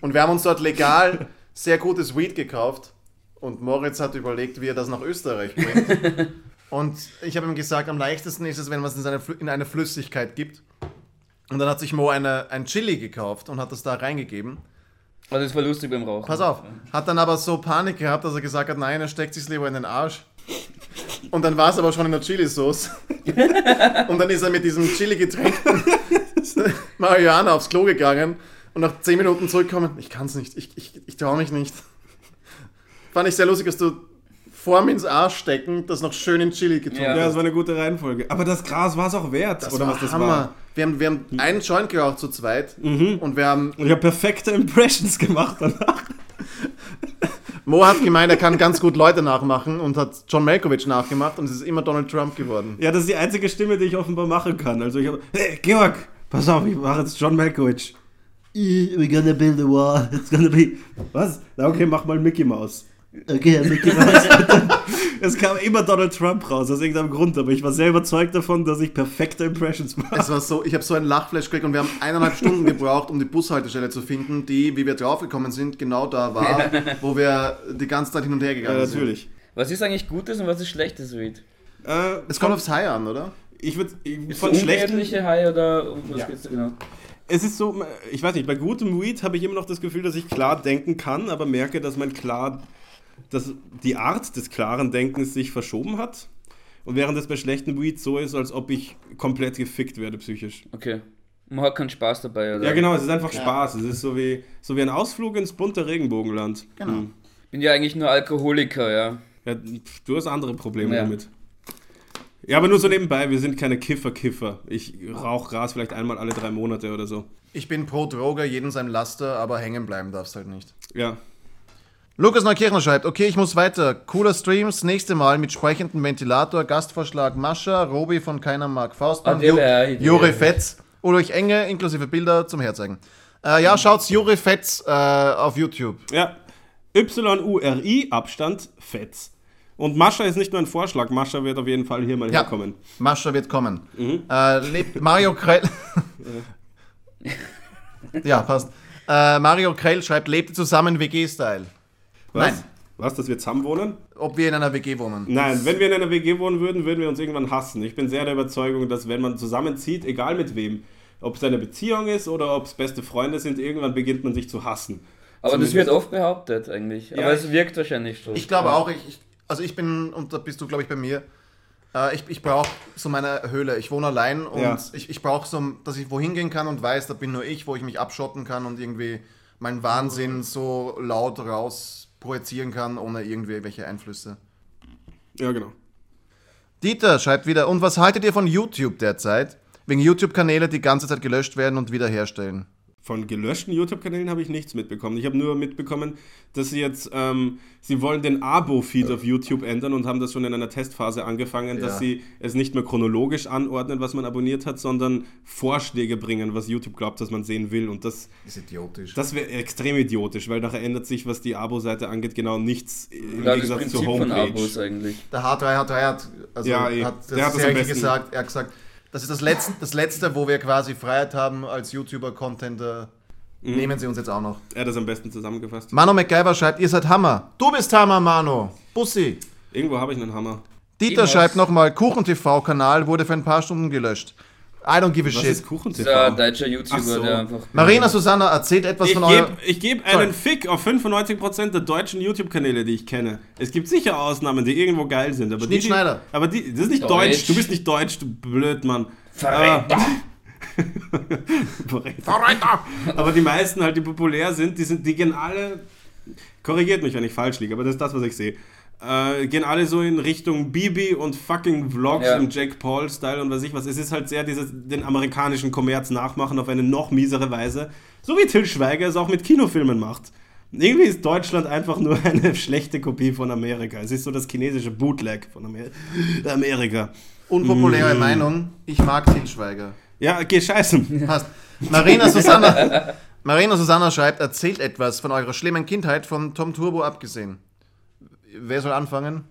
und wir haben uns dort legal sehr gutes Weed gekauft und Moritz hat überlegt, wie er das nach Österreich bringt. Und ich habe ihm gesagt, am leichtesten ist es, wenn man es in eine Flüssigkeit gibt. Und dann hat sich Mo ein Chili gekauft und hat das da reingegeben. Also das war lustig beim Rauchen. Pass auf, hat dann aber so Panik gehabt, dass er gesagt hat, nein, er steckt sich's lieber in den Arsch. Und dann war es aber schon in der Chili-Sauce. Und dann ist er mit diesem Chili-getränkten Marihuana aufs Klo gegangen und nach 10 Minuten zurückkommen, ich kann's nicht, ich trau mich nicht. Fand ich sehr lustig, dass du vorm ins Arsch stecken, das noch schön in Chili getrunken hast. Ja, das war eine gute Reihenfolge. Aber das Gras war es auch wert, das oder war was das Hammer. War? Wir haben einen Joint geraucht zu zweit und wir haben... Und ich habe perfekte Impressions gemacht danach. Mo hat gemeint, er kann ganz gut Leute nachmachen und hat John Malkovich nachgemacht und es ist immer Donald Trump geworden. Ja, das ist die einzige Stimme, die ich offenbar machen kann. Also ich habe... Hey, Georg, pass auf, ich mache jetzt John Malkovich. We're gonna build a wall. It's gonna be... Was? Na okay, mach mal Mickey Mouse. Okay, Mickey Mouse. Es kam immer Donald Trump raus, aus irgendeinem Grund, aber ich war sehr überzeugt davon, dass ich perfekte Impressions mache. Es war so, ich habe so einen Lachflash gekriegt und wir haben 1,5 Stunden gebraucht, um die Bushaltestelle zu finden, die, wie wir draufgekommen sind, genau da war, wo wir die ganze Zeit hin und her gegangen sind. Ja, natürlich. Was ist eigentlich Gutes und was ist Schlechtes, Reed? Es kommt aufs High an, oder? Ich würde von schlechten High oder um was geht's genau? Es ist so, ich weiß nicht, bei gutem Weed habe ich immer noch das Gefühl, dass ich klar denken kann, aber merke, dass die Art des klaren Denkens sich verschoben hat. Und während es bei schlechten Weed so ist, als ob ich komplett gefickt werde psychisch. Okay. Man hat keinen Spaß dabei, oder? Ja, genau, es ist einfach Spaß. Es ist so wie ein Ausflug ins bunte Regenbogenland. Genau. Bin ja eigentlich nur Alkoholiker, ja. Du hast andere Probleme damit. Ja, aber nur so nebenbei, wir sind keine Kiffer. Ich rauche Gras vielleicht einmal alle 3 Monate oder so. Ich bin pro Droger, jeden sein Laster, aber hängen bleiben darfst halt nicht. Ja. Lukas Neukirchner schreibt, okay, ich muss weiter. Cooler Streams, nächste Mal mit sprechendem Ventilator, Gastvorschlag Mascha, Robi von Keiner Mark Faustmann, Juri Fetz, Ulrich Enge, inklusive Bilder zum Herzeigen. Schaut's Juri Fetz auf YouTube. Ja, Y-U-R-I, Abstand, Fetz. Und Mascha ist nicht nur ein Vorschlag, Mascha wird auf jeden Fall hier mal herkommen. Mascha wird kommen. Mhm. Mario Krell... ja, passt. Mario Krell schreibt, lebt zusammen WG-Style. Was? Nein. Was, dass wir zusammen wohnen? Ob wir in einer WG wohnen. Nein, wenn wir in einer WG wohnen würden, würden wir uns irgendwann hassen. Ich bin sehr der Überzeugung, dass wenn man zusammenzieht, egal mit wem, ob es eine Beziehung ist oder ob es beste Freunde sind, irgendwann beginnt man sich zu hassen. Aber zumindest. Das wird oft behauptet eigentlich. Ja, aber es wirkt wahrscheinlich so. Ich glaube auch, also ich bin, und da bist du, glaube ich, bei mir, ich brauche so meine Höhle. Ich wohne allein und ich brauche so, dass ich wohin gehen kann und weiß, da bin nur ich, wo ich mich abschotten kann und irgendwie meinen Wahnsinn so laut raus projizieren kann, ohne irgendwelche Einflüsse. Ja, genau. Dieter schreibt wieder, und was haltet ihr von YouTube derzeit? Wegen YouTube-Kanäle, die ganze Zeit gelöscht werden und wiederherstellen. Von gelöschten YouTube-Kanälen habe ich nichts mitbekommen. Ich habe nur mitbekommen, dass sie jetzt, sie wollen den Abo-Feed auf YouTube ändern und haben das schon in einer Testphase angefangen, dass sie es nicht mehr chronologisch anordnen, was man abonniert hat, sondern Vorschläge bringen, was YouTube glaubt, dass man sehen will. Und das ist idiotisch. Das wäre extrem idiotisch, weil nachher ändert sich, was die Abo-Seite angeht, genau nichts im Gegensatz zur Homepage. Von Abos eigentlich. Der H3H3 hat gesagt, das ist das letzte, wo wir quasi Freiheit haben als YouTuber-Contenter. Nehmen sie uns jetzt auch noch. Er hat das am besten zusammengefasst. Mano MacGyver schreibt, ihr seid Hammer. Du bist Hammer, Mano. Bussi. Irgendwo habe ich einen Hammer. Dieter schreibt nochmal, Kuchen-TV-Kanal wurde für ein paar Stunden gelöscht. I don't give a shit. Was ist Kuchen-TV? Das ist ein deutscher YouTuber, der einfach... Marina Susanna erzählt etwas von eurer... Ich gebe einen Fick auf 95% der deutschen YouTube-Kanäle, die ich kenne. Es gibt sicher Ausnahmen, die irgendwo geil sind. Aber Schnittschneider. Das ist nicht deutsch. Du bist nicht deutsch, du Blödmann. Verräter! Verräter! Aber die meisten halt, die populär sind, die gehen alle... Korrigiert mich, wenn ich falsch liege, aber das ist das, was ich sehe. Gehen alle so in Richtung Bibi und fucking Vlogs im Jack Paul-Style und weiß ich was. Es ist halt sehr den amerikanischen Kommerz nachmachen auf eine noch miesere Weise. So wie Till Schweiger es auch mit Kinofilmen macht. Irgendwie ist Deutschland einfach nur eine schlechte Kopie von Amerika. Es ist so das chinesische Bootleg von Amerika. Unpopuläre Meinung, ich mag Till Schweiger. Ja, geh scheißen. Passt. Marina Susanna schreibt, erzählt etwas von eurer schlimmen Kindheit von Tom Turbo abgesehen. Wer soll anfangen?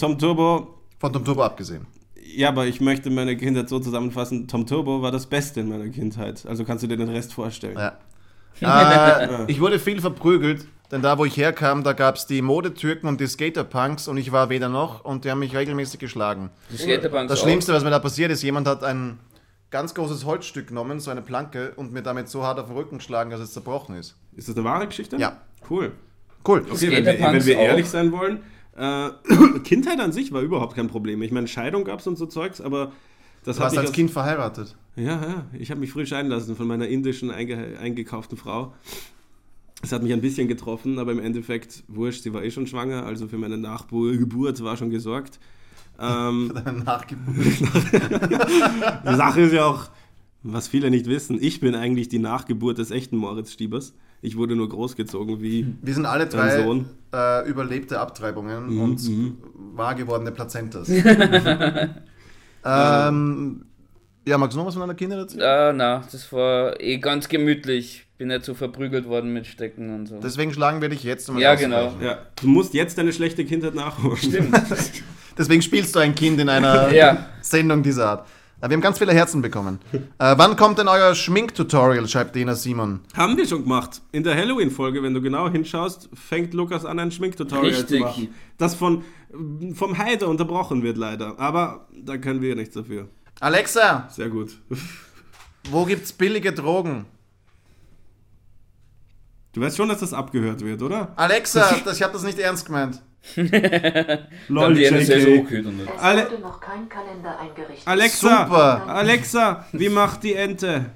Tom Turbo. Von Tom Turbo abgesehen. Ja, aber ich möchte meine Kindheit so zusammenfassen, Tom Turbo war das Beste in meiner Kindheit. Also kannst du dir den Rest vorstellen. Ja. Ich wurde viel verprügelt, denn da, wo ich herkam, da gab es die Modetürken und die Skaterpunks und ich war weder noch und die haben mich regelmäßig geschlagen. Die Skaterpunks das Schlimmste, was mir da passiert ist, jemand hat ein ganz großes Holzstück genommen, so eine Planke, und mir damit so hart auf den Rücken geschlagen, dass es zerbrochen ist. Ist das eine wahre Geschichte? Ja. Cool. Okay, wenn wir ehrlich sein wollen, Kindheit an sich war überhaupt kein Problem. Ich meine, Scheidung gab es und so Zeugs, aber das hat mich... Du warst als Kind verheiratet. Ja, ich habe mich früh scheiden lassen von meiner indischen eingekauften Frau. Das hat mich ein bisschen getroffen, aber im Endeffekt, wurscht, sie war eh schon schwanger, also für meine Nachgeburt war schon gesorgt. Für deine Nachgeburt? Die Sache ist ja auch, was viele nicht wissen, ich bin eigentlich die Nachgeburt des echten Moritz Stiebers. Ich wurde nur großgezogen wie wir sind alle drei Sohn. Überlebte Abtreibungen und wahr gewordene Plazentas. Ja, magst du noch was von deiner Kindheit erzählen? Nein, das war ganz gemütlich. Bin nicht so verprügelt worden mit Stecken und so. Deswegen schlagen wir dich jetzt. Ja, genau. Ja. Du musst jetzt deine schlechte Kindheit nachholen. Stimmt. Deswegen spielst du ein Kind in einer Sendung dieser Art. Wir haben ganz viele Herzen bekommen. Wann kommt denn euer Schminktutorial, schreibt Dena Simon. Haben wir schon gemacht. In der Halloween-Folge, wenn du genau hinschaust, fängt Lukas an, ein Schminktutorial zu machen. Das vom Heide unterbrochen wird leider. Aber da können wir nichts dafür. Alexa! Sehr gut. Wo gibt's billige Drogen? Du weißt schon, dass das abgehört wird, oder? Alexa, ich habe das nicht ernst gemeint. Lol, die NSA ist auch gehört. Es wurde noch kein Kalender eingerichtet. Alexa, super. Alexa, wie macht die Ente?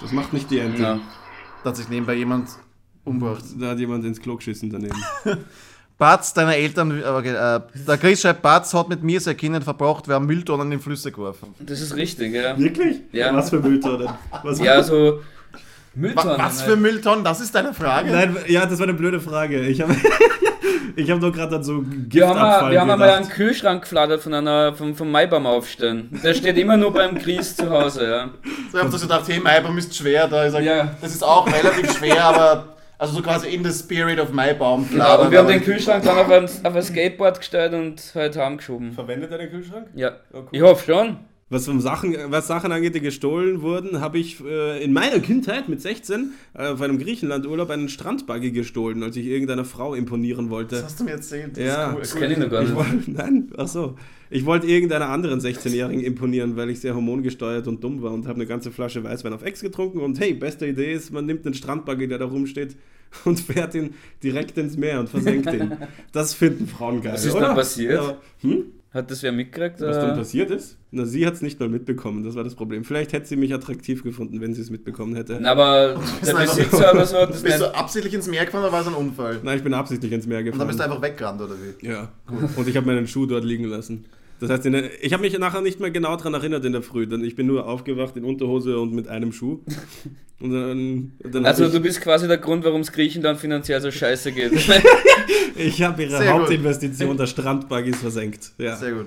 Das macht nicht die Ente. Ja. Da hat sich nebenbei jemand umgebracht. Da hat jemand ins Klo geschissen daneben. Bartz, deine Eltern, der Chris schreibt, Bartz hat mit mir sein Kindern verbracht, wir haben Mülltonnen in Flüsse geworfen. Das ist richtig, ja. Wirklich? Ja. Was für Mülltonnen? Mülltonnen. Was für Mülltonnen? Das ist deine Frage? Nein, ja, das war eine blöde Frage. Ich hab nur gerade dann so Giftabfall gedacht. Wir haben einmal einen Kühlschrank geflattert vom Maibaum aufstellen. Der steht immer nur beim Chris zu Hause, ja. So, ich hab das gedacht, hey, Maibaum ist schwer. Da ich sag, ja. Das ist auch relativ schwer, aber... Also so quasi in the spirit of my Baum. Klar, genau, und wir haben den Kühlschrank dann auf ein Skateboard gestellt und halt heimgeschoben. Verwendet er den Kühlschrank? Ja. Oh, cool. Ich hoffe schon. Was Sachen angeht, die gestohlen wurden, habe ich in meiner Kindheit mit 16 auf einem Griechenlandurlaub einen Strandbuggy gestohlen, als ich irgendeiner Frau imponieren wollte. Das hast du mir erzählt. Das ja, ist cool. Das kenne ich noch gar nicht. Ich wollte irgendeiner anderen 16-Jährigen imponieren, weil ich sehr hormongesteuert und dumm war und habe eine ganze Flasche Weißwein auf Ex getrunken und hey, beste Idee ist, man nimmt den Strandbuggy, der da rumsteht und fährt ihn direkt ins Meer und versenkt ihn. Das finden Frauen geil, oder? Was ist dann passiert? Ja. Hat das wer mitgekriegt? Was dann passiert ist? Na, sie hat es nicht mal mitbekommen, das war das Problem. Vielleicht hätte sie mich attraktiv gefunden, wenn sie es mitbekommen hätte. Na, aber der Besitzer oder so... Bist du absichtlich ins Meer gefahren oder war es ein Unfall? Nein, ich bin absichtlich ins Meer gefahren. Und dann bist du einfach weggerannt, oder wie? Ja, gut. Und ich habe meinen Schuh dort liegen lassen. Das heißt, ich habe mich nachher nicht mehr genau daran erinnert in der Früh, denn ich bin nur aufgewacht in Unterhose und mit einem Schuh. Und dann also du bist quasi der Grund, warum es Griechenland finanziell so scheiße geht. Ich habe ihre sehr Hauptinvestition gut. Der Strandbuggies versenkt. Ja. Sehr gut.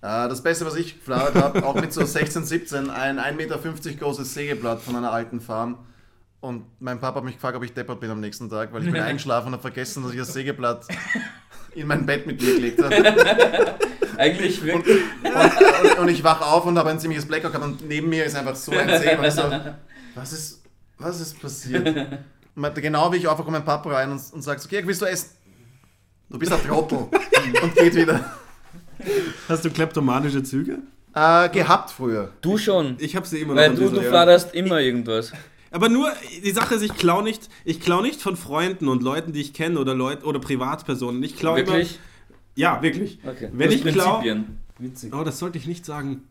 Das Beste, was ich geflattert habe, auch mit so 16, 17, ein 1,50 Meter großes Sägeblatt von einer alten Farm. Und mein Papa hat mich gefragt, ob ich deppert bin am nächsten Tag, weil ich bin eingeschlafen und habe vergessen, dass ich das Sägeblatt in mein Bett mit mir gelegt habe. Eigentlich wirklich. Und ich wache auf und habe ein ziemliches Blackout gehabt und neben mir ist einfach so ein Sägeblatt. Ich so, was ist passiert? Und genau wie ich aufwache, kommt mein Papa rein und sagt, okay, willst du essen? Du bist ein Trottel. Und geht wieder. Hast du kleptomanische Züge? Gehabt früher. Du schon. Ich hab sie immer noch. Weil du flatterst immer irgendwas. Aber nur, die Sache ist, ich klau nicht von Freunden und Leuten, die ich kenne oder Privatpersonen. Ich klau immer... Wirklich? Ja, wirklich. Okay. Wenn ich klau... Witzig. Oh, das sollte ich nicht sagen.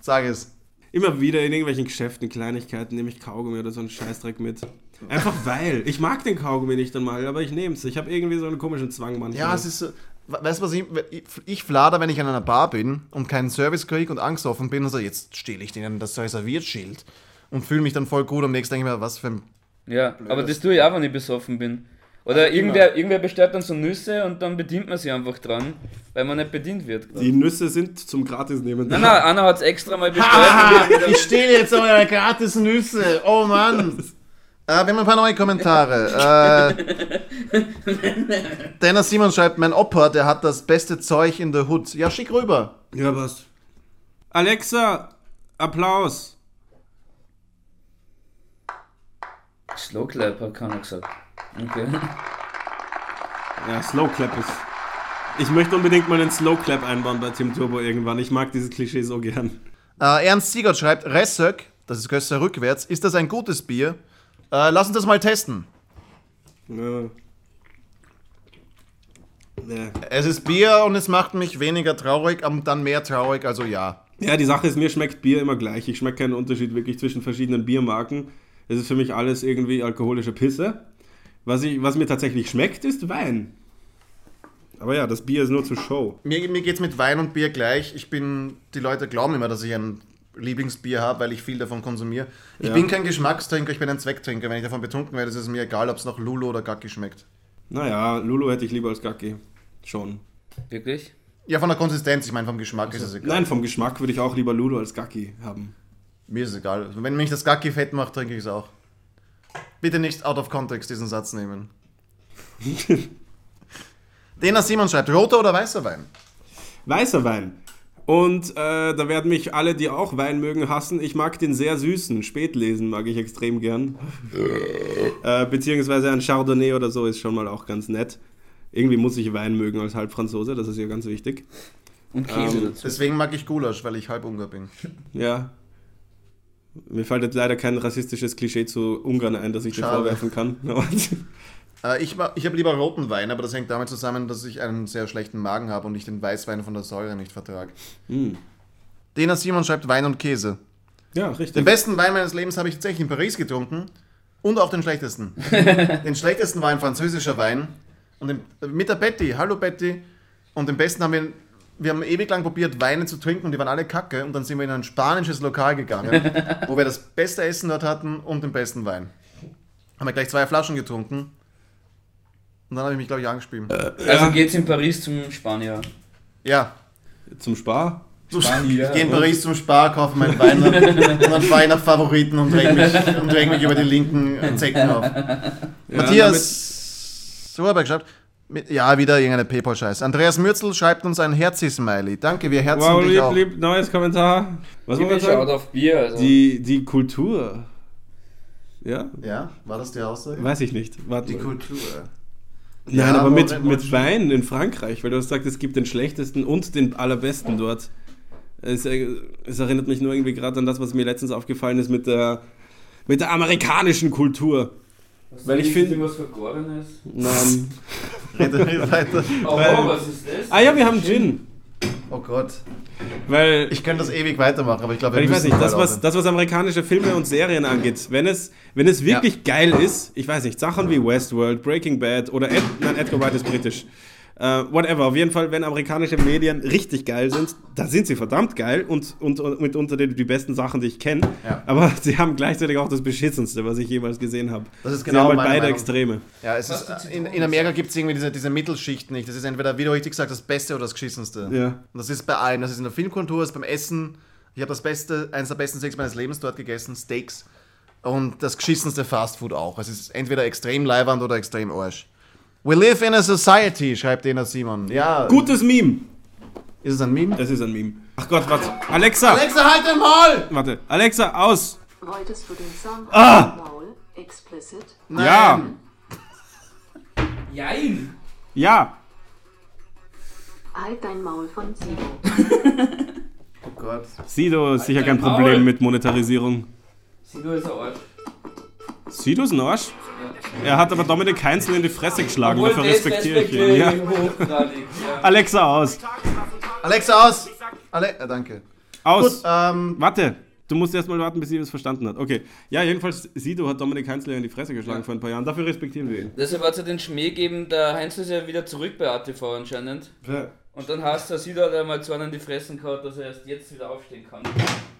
Sag es. Immer wieder in irgendwelchen Geschäften, Kleinigkeiten, nehme ich Kaugummi oder so einen Scheißdreck mit. Einfach weil. Ich mag den Kaugummi nicht einmal, aber ich nehme es. Ich habe irgendwie so einen komischen Zwang manchmal. Ja, es ist so... Weißt du, was ich flader, wenn ich an einer Bar bin und keinen Service kriege und angstoffen bin und sage, so, jetzt stehle ich denen das Serviertschild und fühle mich dann voll gut. Am nächsten denke ich mir, was für ein... Ja, Blödes. Aber das tue ich auch, wenn ich besoffen bin. Oder also irgendwer bestellt dann so Nüsse und dann bedient man sie einfach dran, weil man nicht bedient wird. Grad. Die Nüsse sind zum Gratis-Nehmen. Nein, Anna hat es extra mal bestellt. Ich stehe jetzt auf einer Gratis-Nüsse. Oh Mann. Wir haben ein paar neue Kommentare. Dennis Simon schreibt, mein Opa, der hat das beste Zeug in der Hood. Ja, schick rüber. Ja, was? Alexa, Applaus. Slow Clap hat keiner gesagt. Okay. Ja, Slow Clap ist... Ich möchte unbedingt mal einen Slow Clap einbauen bei Team Turbo irgendwann. Ich mag dieses Klischee so gern. Ernst Siegert schreibt, Ressök, das ist Gösser rückwärts, ist das ein gutes Bier? Lass uns das mal testen. Ja. Ja. Es ist Bier und es macht mich weniger traurig, aber dann mehr traurig, also ja. Ja, die Sache ist, mir schmeckt Bier immer gleich. Ich schmecke keinen Unterschied wirklich zwischen verschiedenen Biermarken. Es ist für mich alles irgendwie alkoholische Pisse. Was mir tatsächlich schmeckt, ist Wein. Aber ja, das Bier ist nur zur Show. Mir geht's mit Wein und Bier gleich. Die Leute glauben immer, dass ich ein Lieblingsbier habe, weil ich viel davon konsumiere. Ich bin kein Geschmackstrinker, ich bin ein Zwecktrinker. Wenn ich davon betrunken werde, ist es mir egal, ob es nach Lulu oder Gacki schmeckt. Naja, Lulu hätte ich lieber als Gacki. Schon. Wirklich? Ja, von der Konsistenz, ich meine, vom Geschmack ist es egal. Nein, vom Geschmack würde ich auch lieber Lulu als Gacki haben. Mir ist es egal. Wenn mich das Gacki fett macht, trinke ich es auch. Bitte nicht out of context diesen Satz nehmen. Dena Simon schreibt, roter oder weißer Wein? Weißer Wein. Und da werden mich alle, die auch Wein mögen, hassen. Ich mag den sehr süßen. Spätlesen mag ich extrem gern. Beziehungsweise ein Chardonnay oder so ist schon mal auch ganz nett. Irgendwie muss ich Wein mögen als Halbfranzose, das ist ja ganz wichtig. Und Käse dazu. Deswegen mag ich Gulasch, weil ich halb Ungar bin. Ja. Mir fällt jetzt leider kein rassistisches Klischee zu Ungarn ein, das ich dir vorwerfen kann. Ich habe lieber roten Wein, aber das hängt damit zusammen, dass ich einen sehr schlechten Magen habe und ich den Weißwein von der Säure nicht vertrage. Mm. Dena Simon schreibt Wein und Käse. Ja, richtig. Den besten Wein meines Lebens habe ich tatsächlich in Paris getrunken und auch den schlechtesten. Den schlechtesten war ein französischer Wein und mit der Betty, hallo Betty, und den besten haben wir haben ewig lang probiert, Weine zu trinken und die waren alle kacke und dann sind wir in ein spanisches Lokal gegangen, wo wir das beste Essen dort hatten und den besten Wein. Haben wir gleich 2 Flaschen getrunken. Und dann habe ich mich, glaube ich, angespielt. Also geht's in Paris zum Spanier? Ja. Zum Spar? Ich gehe in Paris zum Spar, kaufe meinen Wein und dann fahre ich nach Favoriten und reg mich über die linken Zecken auf. Ja, Matthias Rohrberg schreibt, wieder irgendeine Paypal-Scheiß. Andreas Mürzel schreibt uns ein Herzi-Smiley. Danke, wir herzen dich auch. Lieb, neues Kommentar. Was wollen wir sagen? Auf Bier, also. Die Kultur. Ja? Ja, war das die Aussage? Weiß ich nicht. Warte mal. Die Kultur. Nein, ja, aber mit Wein in Frankreich, weil du hast gesagt, es gibt den schlechtesten und den allerbesten dort. Es erinnert mich nur irgendwie gerade an das, was mir letztens aufgefallen ist mit der amerikanischen Kultur. Was weil ich finde was Vergorenes? Nein. Rede weiter. Oh, was ist das? Ah ja, wir haben Gin. Oh Gott. Weil ich könnte das ewig weitermachen, aber ich glaube, ich weiß nicht, das was amerikanische Filme und Serien angeht, wenn es wirklich geil ist, ich weiß nicht, Sachen wie Westworld, Breaking Bad oder Edgar Wright ist britisch. Whatever, auf jeden Fall, wenn amerikanische Medien richtig geil sind, dann sind sie verdammt geil und mitunter die besten Sachen, die ich kenne, aber sie haben gleichzeitig auch das Beschissenste, was ich jemals gesehen habe. Das ist genau meine beide Meinung. Extreme. Ja, es ist, in Amerika gibt es irgendwie diese Mittelschicht nicht, das ist entweder, wie du richtig sagst, das Beste oder das Geschissenste. Ja. Und das ist bei allem, das ist in der Filmkultur, das ist beim Essen, ich habe eines der besten Steaks meines Lebens dort gegessen, Steaks, und das geschissenste Fastfood auch. Es ist entweder extrem leiwand oder extrem Arsch. We live in a society, schreibt Dena Simon. Ja. Gutes Meme. Ist es ein Meme? Das ist ein Meme. Ach Gott, warte. Alexa! Alexa, halt den Maul! Warte. Alexa, aus! Wolltest du den Song Maul? Explicit? Nein. Ja. Jein. Ja. Halt dein Maul von Sido. Oh Gott. Sido ist halt sicher kein Problem mit Monetarisierung. Sido ist ein Arsch. Sido ist ein Arsch? Er hat aber Dominic Heinzl in die Fresse geschlagen, dafür respektiere ich ihn. Ja. Alexa, aus! Alexa, aus! Danke. Aus! Gut, warte, du musst erst mal warten, bis sie es verstanden hat. Okay, ja, jedenfalls, Sido hat Dominic Heinzl in die Fresse geschlagen vor ein paar Jahren, dafür respektieren wir ihn. Deshalb hat es ja den Schmäh gegeben, der Heinzl ist ja wieder zurück bei ATV anscheinend. Ja. Und dann heißt der Sido hat einmal zu anderen die Fressen gehabt, dass er erst jetzt wieder aufstehen kann.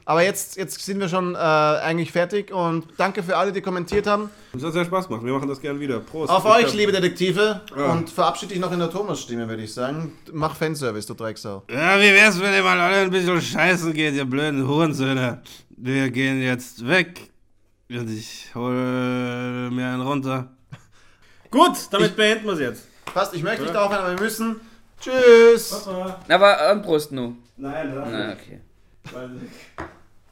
Aber jetzt sind wir schon eigentlich fertig und danke für alle, die kommentiert haben. Das hat sehr Spaß gemacht, wir machen das gerne wieder. Prost. Auf euch, liebe Detektive. Ja. Und verabschiede dich noch in der Thomas-Stimme, würde ich sagen. Mach Fanservice, du Drecksau. Ja, wie wär's, wenn ihr mal alle ein bisschen scheißen geht, ihr blöden Hurensöhne. Wir gehen jetzt weg und ich hole mir einen runter. Gut, damit beenden wir es jetzt. Passt, ich möchte nicht darauf hin, aber wir müssen. Tschüss. Papa. Aber Prost nur. Nein, okay. Weiß ich.